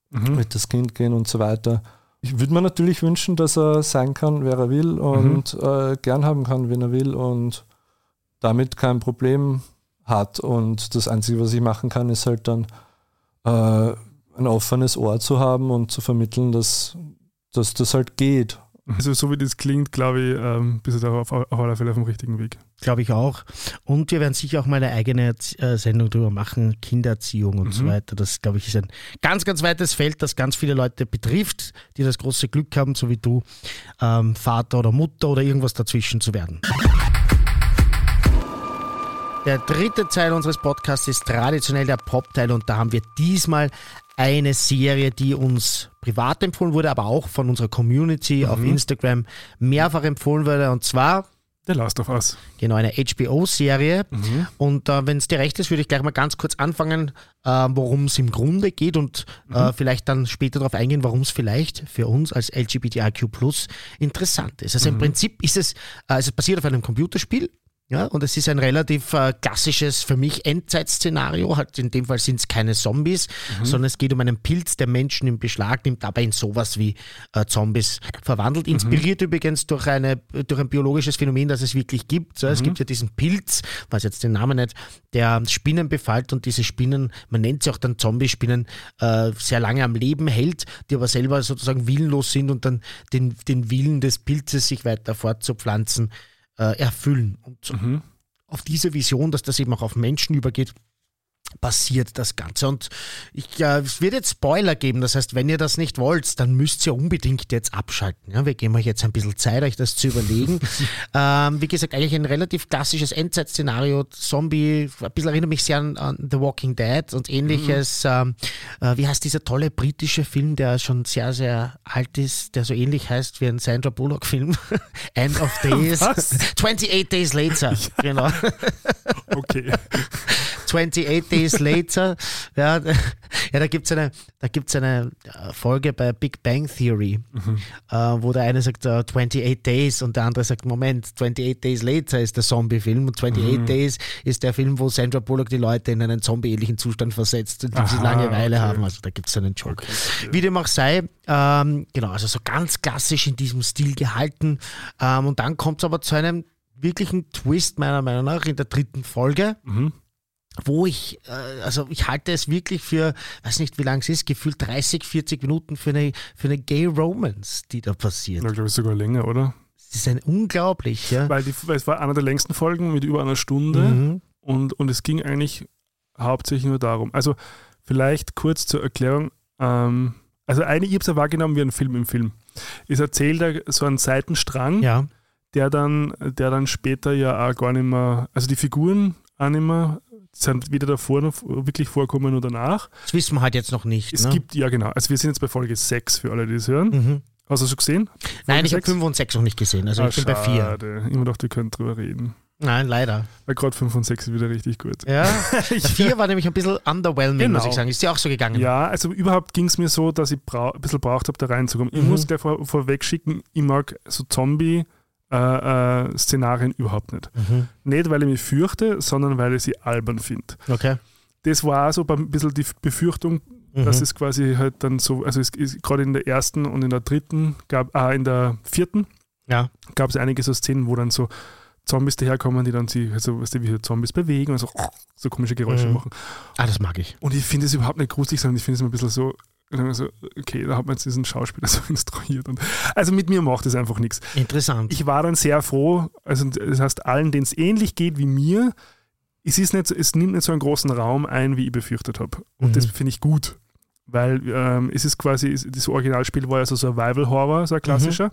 mhm. wird das Kind gehen und so weiter. Ich würde mir natürlich wünschen, dass er sein kann, wer er will und mhm. äh, gern haben kann, wen er will und damit kein Problem hat. Und das Einzige, was ich machen kann, ist halt dann äh, ein offenes Ohr zu haben und zu vermitteln, dass, dass das halt geht. Also so wie das klingt, glaube ich, ähm, bist du da auf, auf alle Fälle auf dem richtigen Weg. Glaube ich auch. Und wir werden sicher auch mal eine eigene äh, Sendung drüber machen, Kindererziehung und mhm. so weiter. Das, glaube ich, ist ein ganz, ganz weites Feld, das ganz viele Leute betrifft, die das große Glück haben, so wie du, ähm, Vater oder Mutter oder irgendwas dazwischen zu werden. Der dritte Teil unseres Podcasts ist traditionell der Pop-Teil und da haben wir diesmal eine Serie, die uns privat empfohlen wurde, aber auch von unserer Community mhm. auf Instagram mehrfach empfohlen wurde und zwar The Last of Us. Genau, eine H B O-Serie. Mhm. Und äh, wenn es dir recht ist, würde ich gleich mal ganz kurz anfangen, äh, worum es im Grunde geht und mhm. äh, vielleicht dann später darauf eingehen, warum es vielleicht für uns als L G B T I Q plus interessant ist. Also mhm. im Prinzip ist es, äh, es basiert auf einem Computerspiel. Ja, und es ist ein relativ äh, klassisches, für mich, Endzeitszenario. Halt in dem Fall sind es keine Zombies, mhm. sondern es geht um einen Pilz, der Menschen in Beschlag nimmt, aber in sowas wie äh, Zombies verwandelt. Inspiriert mhm. übrigens durch, eine, durch ein biologisches Phänomen, das es wirklich gibt. So, es mhm. gibt ja diesen Pilz, weiß jetzt den Namen nicht, der Spinnen befallt und diese Spinnen, man nennt sie auch dann Zombiespinnen, äh, sehr lange am Leben hält, die aber selber sozusagen willenlos sind und dann den, den Willen des Pilzes, sich weiter fortzupflanzen, erfüllen. Und mhm. auf diese Vision, dass das eben auch auf Menschen übergeht, passiert das Ganze. Und ich, äh, es wird jetzt Spoiler geben, das heißt, wenn ihr das nicht wollt, dann müsst ihr unbedingt jetzt abschalten. Ja, wir geben euch jetzt ein bisschen Zeit, euch das zu überlegen. ähm, wie gesagt, eigentlich ein relativ klassisches Endzeitszenario, Zombie, ein bisschen erinnert mich sehr an, an The Walking Dead und ähnliches. Mhm. Ähm, äh, wie heißt dieser tolle britische Film, der schon sehr, sehr alt ist, der so ähnlich heißt wie ein Sandra Bullock-Film? End of Days. Was? twenty-eight Days Later. Ja. Genau. Okay. twenty-eight Days Later, ja, ja, da gibt es eine, da gibt's eine Folge bei Big Bang Theory, mhm. äh, wo der eine sagt uh, twenty-eight Days und der andere sagt, Moment, twenty-eight Days Later ist der Zombie-Film und twenty-eight mhm. Days ist der Film, wo Sandra Bullock die Leute in einen zombie-ähnlichen Zustand versetzt, in dem sie Langeweile okay. haben, also da gibt es einen Joke. Okay. Wie dem auch sei, ähm, genau, also so ganz klassisch in diesem Stil gehalten ähm, und dann kommt es aber zu einem wirklichen Twist meiner Meinung nach in der dritten Folge, mhm. wo ich, also ich halte es wirklich für, weiß nicht wie lang es ist, gefühlt dreißig, vierzig Minuten für eine, für eine Gay Romance, die da passiert. Ja, ich glaube, es ist sogar länger, oder? Das ist ein unglaublich, ja. Weil, die, weil es war eine der längsten Folgen mit über einer Stunde mhm. und, und es ging eigentlich hauptsächlich nur darum. Also vielleicht kurz zur Erklärung, ähm, also eine, ich habe es ja wahrgenommen wie ein Film im Film. Es erzählt so einen Seitenstrang, ja. der, dann, der dann später ja auch gar nicht mehr, also die Figuren auch nicht mehr, sind weder davor noch wirklich vorkommen oder danach. Das wissen wir halt jetzt noch nicht. Es ne? gibt, ja genau, also wir sind jetzt bei Folge sechs für alle, die es hören. Mhm. Hast du schon gesehen? Folge Nein, ich habe fünf und sechs noch nicht gesehen, also ah, ich bin schade. bei vier. Immer noch, die können drüber reden. Nein, leider. Weil gerade fünf und sechs ist wieder richtig gut. Ja, vier war nämlich ein bisschen underwhelming, genau. muss ich sagen. Ist dir auch so gegangen? Ja, also überhaupt ging es mir so, dass ich brau- ein bisschen braucht habe, da reinzukommen. Mhm. Ich muss gleich vor- vorweg schicken, ich mag so Zombie- Äh, äh, Szenarien überhaupt nicht. Mhm. Nicht, weil ich mich fürchte, sondern weil ich sie albern finde. Okay. Das war so ein bisschen die Befürchtung, mhm. dass es quasi halt dann so, also gerade in der ersten und in der dritten, gab, ah, in der vierten ja. gab es einige so Szenen, wo dann so Zombies daherkommen, die dann sich, also weißt du, wie halt Zombies bewegen und so, so komische Geräusche mhm. machen. Ah, das mag ich. Und ich finde es überhaupt nicht gruselig, sondern ich finde es ein bisschen so, also, okay, da hat man jetzt diesen Schauspieler so instruiert. Und, also mit mir macht es einfach nichts. Interessant. Ich war dann sehr froh, also das heißt allen, denen es ähnlich geht wie mir, es, ist nicht, es nimmt nicht so einen großen Raum ein, wie ich befürchtet habe. Und mhm. das finde ich gut, weil ähm, es ist quasi, das Originalspiel war ja so Survival-Horror, so ein klassischer,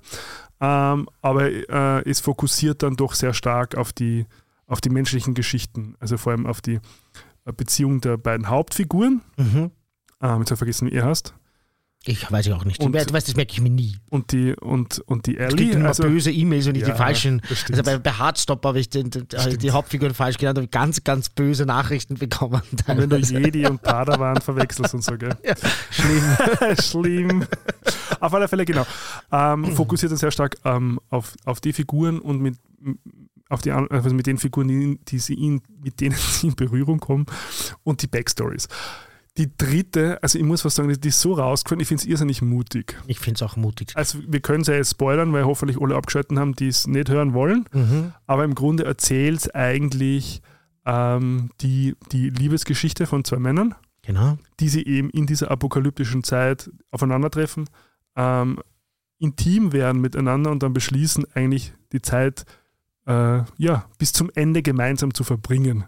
mhm. ähm, aber äh, es fokussiert dann doch sehr stark auf die, auf die menschlichen Geschichten, also vor allem auf die Beziehung der beiden Hauptfiguren, mhm. Ähm, jetzt habe ich vergessen, wie er heißt. Ich weiß ich auch nicht. Und, du weißt, das merke ich mir nie. Und die, und, und die Ellie? Es gibt immer also, böse E-Mails, wenn ich ja, die falschen... Also bei, bei Hardstopper habe ich den, den, die Hauptfiguren falsch genannt und ganz, ganz böse Nachrichten bekommen. Und wenn du Jedi und Padawan verwechselst und so, gell? Ja. Schlimm. Schlimm. Auf alle Fälle, genau. Ähm, fokussiert uns sehr stark ähm, auf, auf die Figuren und mit... Auf die, also mit den Figuren, die, die sie in, mit denen sie in Berührung kommen und die Backstories. Die dritte, also ich muss was sagen, die ist so rausgekommen, ich finde es irrsinnig mutig. Ich finde es auch mutig. Also wir können es ja jetzt spoilern, weil hoffentlich alle abgeschalten haben, die es nicht hören wollen. Mhm. Aber im Grunde erzählt es eigentlich ähm, die, die Liebesgeschichte von zwei Männern, genau, die sie eben in dieser apokalyptischen Zeit aufeinandertreffen, ähm, intim werden miteinander und dann beschließen, eigentlich die Zeit ja, bis zum Ende gemeinsam zu verbringen.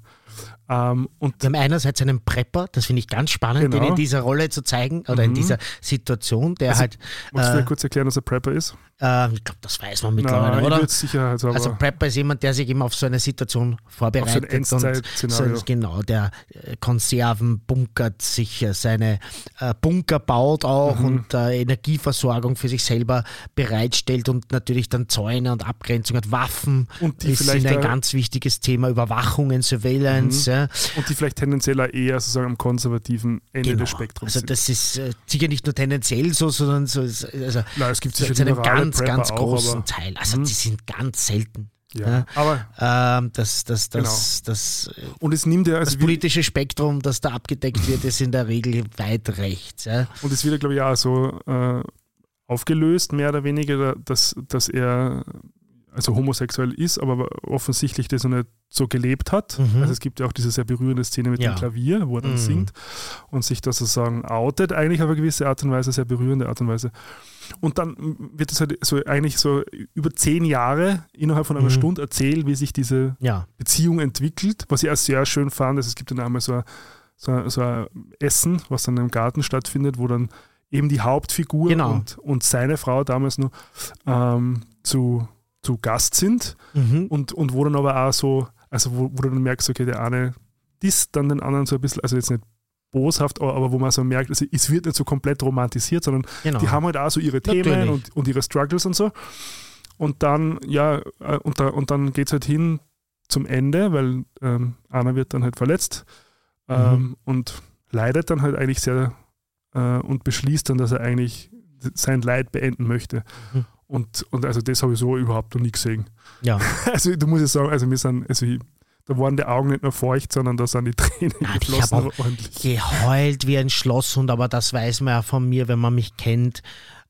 Ähm, und wir haben einerseits einen Prepper, das finde ich ganz spannend, genau, den in dieser Rolle zu zeigen oder mhm. in dieser Situation, der also, halt... Magst du äh, kurz erklären, was ein Prepper ist? Äh, ich glaube, das weiß man mittlerweile, Nein, oder? Sicher, also, also Prepper ist jemand, der sich eben auf so eine Situation vorbereitet. Auf so ein Endzeit-Szenario. So, genau, der Konserven bunkert sich, seine äh, Bunker baut auch mhm. und äh, Energieversorgung für sich selber bereitstellt und natürlich dann Zäune und Abgrenzung hat, Waffen. Und die ist vielleicht ein ganz wichtiges Thema, Überwachungen, Surveillance. Mhm. Und die vielleicht tendenziell eher sozusagen am konservativen Ende genau. des Spektrums sind. Also das ist äh, sicher nicht nur tendenziell so, sondern so ist, also Na, es gibt sicher zu einem ganz, Prepper ganz großen auch, Teil. Also mh. die sind ganz selten. Ja, ja. Aber ähm, das, das, das, genau. das, und es nimmt ja, also das politische Spektrum, das da abgedeckt wird, ist in der Regel weit rechts. Ja. Und es wird ja, glaube ich, auch so äh, aufgelöst, mehr oder weniger, dass, dass er... also homosexuell ist, aber offensichtlich das noch nicht so gelebt hat. Mhm. Also es gibt ja auch diese sehr berührende Szene mit ja. dem Klavier, wo er dann mhm. singt und sich das sozusagen outet, eigentlich auf eine gewisse Art und Weise, sehr berührende Art und Weise. Und dann wird es halt so eigentlich so über zehn Jahre innerhalb von einer mhm. Stunde erzählt, wie sich diese ja. Beziehung entwickelt, was ich auch sehr schön fand. Also es gibt dann einmal so ein, so ein, so ein Essen, was dann im Garten stattfindet, wo dann eben die Hauptfigur genau. und, und seine Frau damals noch ähm, zu zu Gast sind mhm. und, und wo dann aber auch so, also wo, wo du dann merkst, okay, der eine disst dann den anderen so ein bisschen, also jetzt nicht boshaft, aber wo man so merkt, also es wird nicht so komplett romantisiert, sondern genau. die haben halt auch so ihre Themen und, und ihre Struggles und so. Und dann, ja, und, da, und dann geht es halt hin zum Ende, weil ähm, Anna wird dann halt verletzt ähm, mhm. und leidet dann halt eigentlich sehr äh, und beschließt dann, dass er eigentlich sein Leid beenden möchte. Mhm. Und, und also das habe ich so überhaupt noch nie gesehen. Ja. Also du musst ja sagen, also wir sind, also ich, da waren die Augen nicht nur feucht, sondern da sind die Tränen Nein, geflossen. Ich habe ordentlich geheult wie ein Schlosshund, aber das weiß man ja von mir, wenn man mich kennt.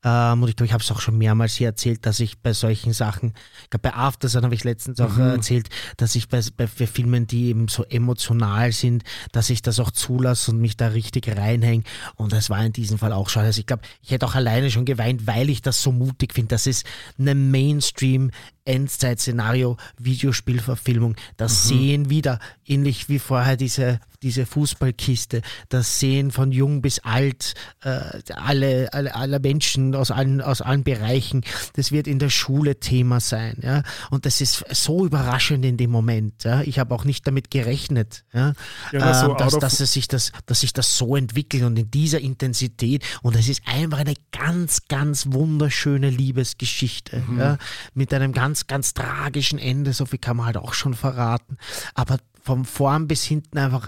Ähm, und ich glaube, ich habe es auch schon mehrmals hier erzählt, dass ich bei solchen Sachen, ich glaube bei Aftersun habe ich letztens auch mhm. erzählt, dass ich bei, bei Filmen, die eben so emotional sind, dass ich das auch zulasse und mich da richtig reinhänge, und das war in diesem Fall auch schon. Also ich glaube, ich hätte auch alleine schon geweint, weil ich das so mutig finde. Das ist eine Mainstream- Endzeit-Szenario, Videospielverfilmung, das mhm. Sehen wieder, ähnlich wie vorher diese, diese Fußballkiste, das Sehen von jung bis alt, äh, alle, alle, alle Menschen aus allen, aus allen Bereichen, das wird in der Schule Thema sein. Ja? Und das ist so überraschend in dem Moment. Ja? Ich habe auch nicht damit gerechnet, ja? Ja, ähm, so dass, dass, es sich das, dass sich das so entwickelt und in dieser Intensität, und es ist einfach eine ganz, ganz wunderschöne Liebesgeschichte, mhm. ja? mit einem ganz Ganz, ganz tragischen Ende, so viel kann man halt auch schon verraten, aber vom Vorn bis hinten einfach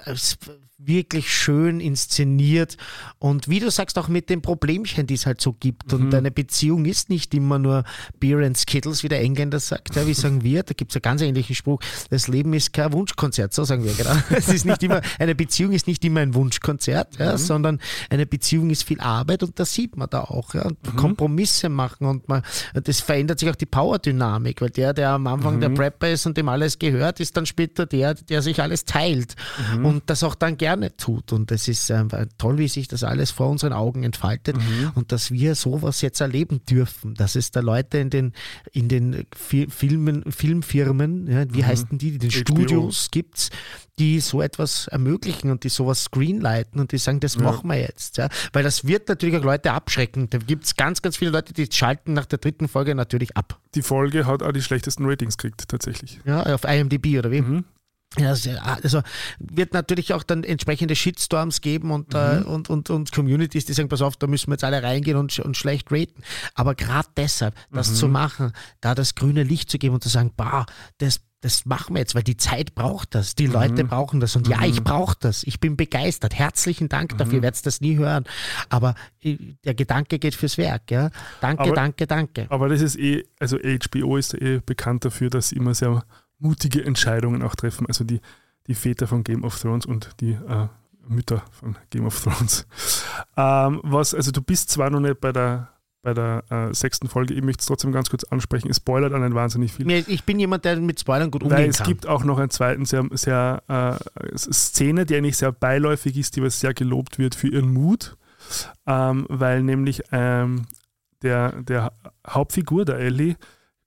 wirklich schön inszeniert, und wie du sagst, auch mit den Problemchen, die es halt so gibt, mhm. und eine Beziehung ist nicht immer nur Beer and Skittles, wie der Engländer sagt, ja, wie sagen wir, da gibt es einen ganz ähnlichen Spruch, das Leben ist kein Wunschkonzert, so sagen wir, genau. Es ist nicht immer, eine Beziehung ist nicht immer ein Wunschkonzert, ja, mhm. sondern eine Beziehung ist viel Arbeit, und das sieht man da auch, ja, und mhm. Kompromisse machen, und man, das verändert sich auch die Power-Dynamik, weil der, der am Anfang mhm. der Prepper ist und dem alles gehört, ist dann später der, der sich alles teilt mhm. und das auch dann gerne tut, und es ist ähm, toll, wie sich das alles vor unseren Augen entfaltet mhm. und dass wir sowas jetzt erleben dürfen, dass es da Leute in den, in den Fi- Filmen, Filmfirmen, ja, wie mhm. heißt denn die, in den H B O. Studios gibt's, die so etwas ermöglichen und die sowas screenlighten und die sagen, das ja. machen wir jetzt. Ja? Weil das wird natürlich auch Leute abschrecken. Da gibt es ganz, ganz viele Leute, die schalten nach der dritten Folge natürlich ab. Die Folge hat auch die schlechtesten Ratings gekriegt, tatsächlich. Ja, auf I M D B oder wie? Mhm. Also wird natürlich auch dann entsprechende Shitstorms geben und, mhm. äh, und, und, und Communities, die sagen, pass auf, da müssen wir jetzt alle reingehen und, und schlecht raten. Aber gerade deshalb, das mhm. zu machen, da das grüne Licht zu geben und zu sagen, bah, das Das machen wir jetzt, weil die Zeit braucht das, die mhm. Leute brauchen das und mhm. ja, ich brauche das, ich bin begeistert, herzlichen Dank dafür, ihr mhm. werdet das nie hören, aber der Gedanke geht fürs Werk, ja, danke, aber, danke, danke. Aber das ist eh, also H B O ist eh bekannt dafür, dass sie immer sehr mutige Entscheidungen auch treffen, also die, die Väter von Game of Thrones und die äh, Mütter von Game of Thrones. Ähm, was, also du bist zwar noch nicht bei der bei der äh, sechsten Folge, ich möchte es trotzdem ganz kurz ansprechen, es spoilert einen wahnsinnig viel. Ich bin jemand, der mit Spoilern gut umgehen kann. Weil es gibt auch noch einen zweiten sehr, sehr äh, Szene, die eigentlich sehr beiläufig ist, die aber sehr gelobt wird für ihren Mut, ähm, weil nämlich ähm, der, der Hauptfigur, der Ellie,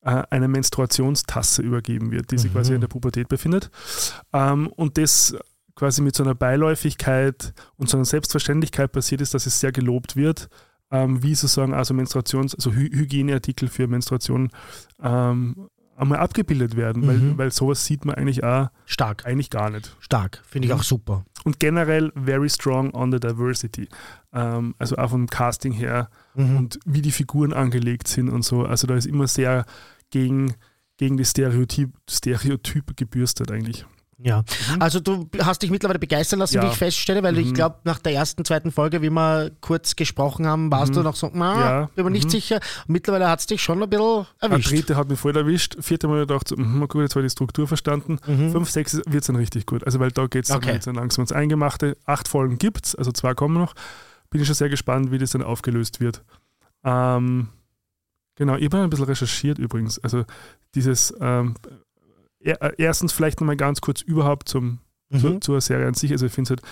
äh, eine Menstruationstasse übergeben wird, die sich mhm. quasi in der Pubertät befindet. Ähm, und das quasi mit so einer Beiläufigkeit und so einer Selbstverständlichkeit passiert ist, dass es sehr gelobt wird, Ähm, wie sozusagen also Menstruations-, also Hy- Hygieneartikel für Menstruation ähm, einmal abgebildet werden, mhm. weil, weil sowas sieht man eigentlich auch stark, eigentlich gar nicht. Stark, finde ich auch super. Und generell very strong on the diversity, ähm, also auch vom Casting her mhm. und wie die Figuren angelegt sind und so, also da ist immer sehr gegen, gegen die Stereotyp, Stereotype gebürstet eigentlich. Ja, also du hast dich mittlerweile begeistern lassen, ja. wie ich feststelle, weil mhm. ich glaube, nach der ersten, zweiten Folge, wie wir kurz gesprochen haben, warst mhm. du noch so, na, bin mir nicht mhm. sicher. Mittlerweile hat es dich schon ein bisschen erwischt. Der dritte hat mich voll erwischt, vierte Mal gedacht, so, mh, gut, jetzt war die Struktur verstanden. Mhm. Fünf, sechs wird es dann richtig gut, also weil da geht es okay. dann, dann langsam ins Eingemachte. Acht Folgen gibt es, also zwei kommen noch. Bin ich schon sehr gespannt, wie das dann aufgelöst wird. Ähm, genau, ich habe ein bisschen recherchiert übrigens, also dieses... Ähm, Erstens vielleicht nochmal ganz kurz überhaupt zum, mhm. zu, zur Serie an sich. Also ich finde es halt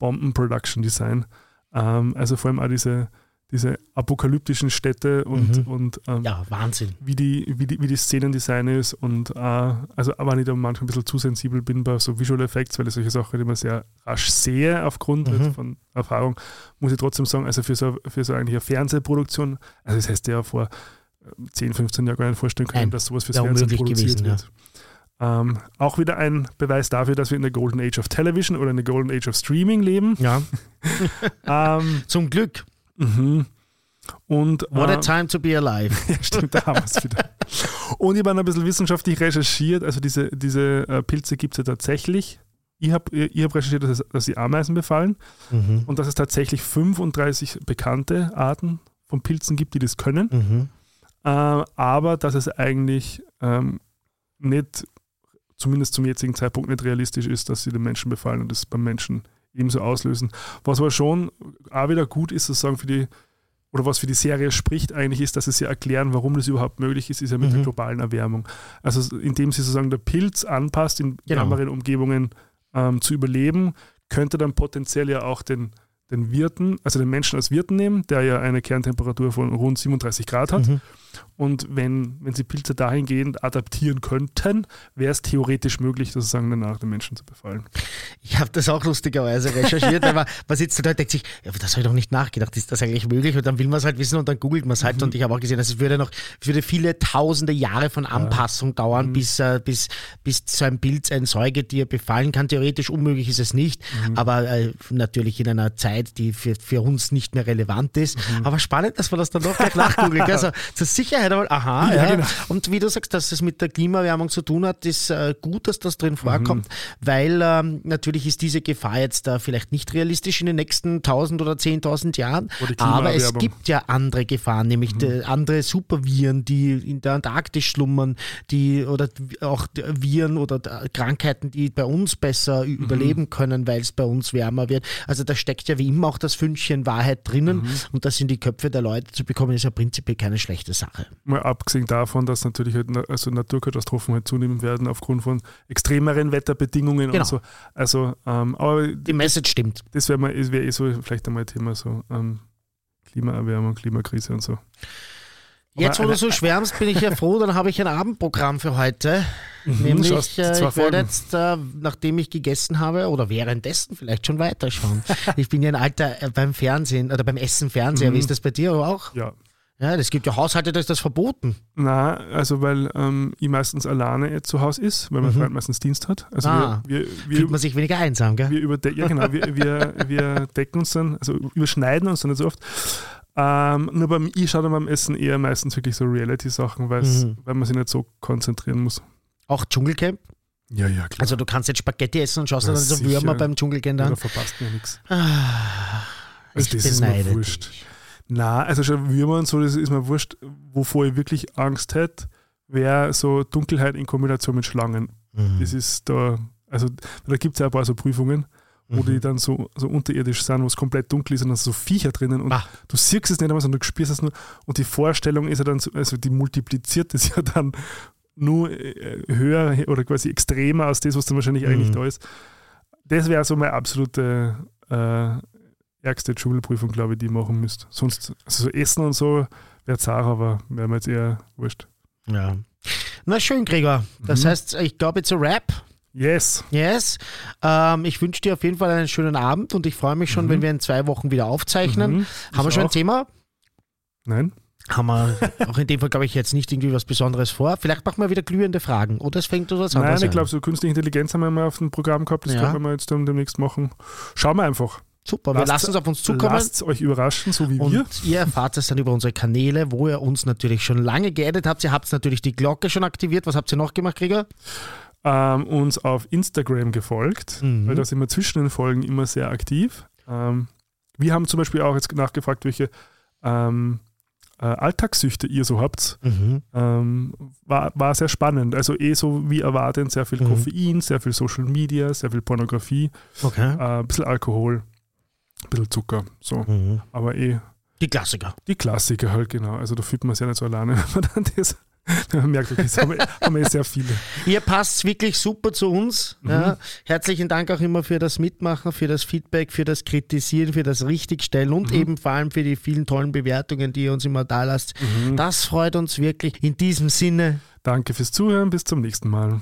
Bomben-Production-Design. Ähm, also vor allem auch diese, diese apokalyptischen Städte und, mhm. und ähm, ja, Wahnsinn. Wie die, wie die, wie die Szenendesign ist. Und äh, also aber nicht, da manchmal ein bisschen zu sensibel bin bei so Visual Effects, weil ich solche Sachen immer sehr rasch sehe aufgrund mhm. von Erfahrung, muss ich trotzdem sagen, also für so, für so eigentlich eine Fernsehproduktion, also das heißt ja vor zehn, fünfzehn Jahre gar nicht vorstellen können, Nein, dass sowas fürs Fernsehen produziert gewesen, wird. Ja. Ähm, auch wieder ein Beweis dafür, dass wir in der Golden Age of Television oder in der Golden Age of Streaming leben. Ja. ähm, Zum Glück. Mhm. Und, What äh, a time to be alive. Ja, stimmt, da haben wir es wieder. Und ich habe ein bisschen wissenschaftlich recherchiert, also diese, diese äh, Pilze gibt es ja tatsächlich. Ich habe ich hab recherchiert, dass, es, dass die Ameisen befallen mhm. und dass es tatsächlich fünfunddreißig bekannte Arten von Pilzen gibt, die das können. Mhm. Ähm, aber dass es eigentlich ähm, nicht, zumindest zum jetzigen Zeitpunkt, nicht realistisch ist, dass sie den Menschen befallen und das beim Menschen ebenso auslösen. Was aber schon auch wieder gut ist, sozusagen für die, oder was für die Serie spricht eigentlich, ist, dass sie ja erklären, warum das überhaupt möglich ist, ist ja mit mhm. der globalen Erwärmung. Also indem sie sozusagen der Pilz anpasst, in genau. wärmeren Umgebungen ähm, zu überleben, könnte dann potenziell ja auch den den Wirten, also den Menschen als Wirten nehmen, der ja eine Kerntemperatur von rund siebenunddreißig Grad hat. Mhm. Und wenn, wenn sie Pilze dahingehend adaptieren könnten, wäre es theoretisch möglich, sozusagen danach den Menschen zu befallen. Ich habe das auch lustigerweise recherchiert, weil man, man sitzt da und denkt sich, ja, das habe ich noch nicht nachgedacht, ist das eigentlich möglich? Und dann will man es halt wissen und dann googelt man es halt. Mhm. Und ich habe auch gesehen, dass es würde noch es würde viele tausende Jahre von Anpassung ja. dauern, mhm. bis, äh, bis, bis so ein Pilz ein Säugetier befallen kann. Theoretisch unmöglich ist es nicht, mhm. aber äh, natürlich in einer Zeit, die für, für uns nicht mehr relevant ist. Mhm. Aber spannend, dass man das dann noch gleich nachgoogelt. Also zur Sicherheit einmal, aha, ja, ja. Genau. Und wie du sagst, dass es mit der Klimaerwärmung zu tun hat, ist äh, gut, dass das drin vorkommt, mhm. weil ähm, natürlich ist diese Gefahr jetzt da äh, vielleicht nicht realistisch in den nächsten tausend oder zehntausend Jahren, aber es gibt ja andere Gefahren, nämlich mhm. äh, andere Superviren, die in der Antarktis schlummern, die oder auch Viren oder Krankheiten, die bei uns besser mhm. überleben können, weil es bei uns wärmer wird. Also da steckt ja wie immer auch das Fünkchen Wahrheit drinnen mhm. und das in die Köpfe der Leute zu bekommen, ist ja prinzipiell keine schlechte Sache. Mal abgesehen davon, dass natürlich halt, also Naturkatastrophen halt zunehmen werden aufgrund von extremeren Wetterbedingungen genau. und so. Also, ähm, aber die Message das, stimmt. Das wäre wär eh so vielleicht einmal Thema so ähm, Klimaerwärmung, Klimakrise und so. Jetzt, wo du so schwärmst, bin ich ja froh, dann habe ich ein Abendprogramm für heute. Mhm, Nämlich, äh, ich werde jetzt, äh, nachdem ich gegessen habe, oder währenddessen vielleicht schon weiterschauen. Ich bin ja ein alter äh, beim Fernsehen, oder beim Essen Fernseher, mhm. wie ist das bei dir auch? Ja. Ja, es gibt ja Haushalte, da ist das verboten. Na, also weil ähm, ich meistens alleine zu Hause ist, weil mein mhm. Freund meistens Dienst hat. Also ah, wir, wir, wir, fühlt man sich weniger einsam, gell? Wir überde- ja genau, wir, wir, wir decken uns dann, also überschneiden uns dann nicht so oft. Ähm, nur beim, ich schaue dann beim Essen eher meistens wirklich so Reality-Sachen, mhm. weil man sich nicht so konzentrieren muss. Auch Dschungelcamp? Ja, ja, klar. Also du kannst jetzt Spaghetti essen und schaust ja, dann so Würmer beim Dschungelcamp an. Da verpasst mir nichts. Ah, also ich das beneide ist mir wurscht. Dich. Na, also schon Würmer und so, das ist mir wurscht, wovor ich wirklich Angst hätte, wäre so Dunkelheit in Kombination mit Schlangen. Mhm. Das ist da, also da gibt es ja ein paar so Prüfungen, wo mhm. die dann so, so unterirdisch sind, wo es komplett dunkel ist und dann so Viecher drinnen und ah. du siehst es nicht einmal, sondern du spürst es nur. Und die Vorstellung ist ja dann, so, also die multipliziert das ja dann nur höher oder quasi extremer als das, was dann wahrscheinlich mhm. eigentlich da ist. Das wäre so meine absolute äh, ärgste Dschungelprüfung, glaube ich, die machen müsst. Sonst, also so Essen und so wäre es auch, aber wäre mir jetzt eher wurscht. Ja. Na schön, Gregor. Das mhm. heißt, ich glaube, it's a wrap. Yes. Yes. Ähm, ich wünsche dir auf jeden Fall einen schönen Abend und ich freue mich schon, mhm. wenn wir in zwei Wochen wieder aufzeichnen. Mhm. Haben wir schon auch. ein Thema? Nein. Haben wir auch in dem Fall, glaube ich, jetzt nicht irgendwie was Besonderes vor. Vielleicht machen wir wieder glühende Fragen. Oder es fängt oder was anderes an. Nein, ich glaube, so künstliche Intelligenz haben wir mal auf dem Programm gehabt. Das ja. können wir jetzt dann demnächst machen. Schauen wir einfach. Super, lasst, wir lassen es auf uns zukommen. Lasst euch überraschen, so wie und wir. Und ihr erfahrt es dann über unsere Kanäle, wo ihr uns natürlich schon lange geedet habt. Ihr habt natürlich die Glocke schon aktiviert. Was habt ihr noch gemacht, Gregor? Ähm, uns auf Instagram gefolgt, mhm. weil da sind wir zwischen den Folgen immer sehr aktiv. Ähm, wir haben zum Beispiel auch jetzt nachgefragt, welche ähm, Alltagssüchte ihr so habt, mhm. ähm, war, war sehr spannend. Also eh so wie erwartet, sehr viel mhm. Koffein, sehr viel Social Media, sehr viel Pornografie, okay. äh, ein bisschen Alkohol, ein bisschen Zucker, so. Mhm. Aber eh... Die Klassiker. Die Klassiker halt, genau. Also da fühlt man sich ja nicht so alleine, wenn man dann das... Man merkt, okay, das haben wir, haben wir sehr viele. Ihr passt wirklich super zu uns. Mhm. Ja, herzlichen Dank auch immer für das Mitmachen, für das Feedback, für das Kritisieren, für das Richtigstellen und mhm. eben vor allem für die vielen tollen Bewertungen, die ihr uns immer da lasst. Mhm. Das freut uns wirklich. In diesem Sinne. Danke fürs Zuhören. Bis zum nächsten Mal.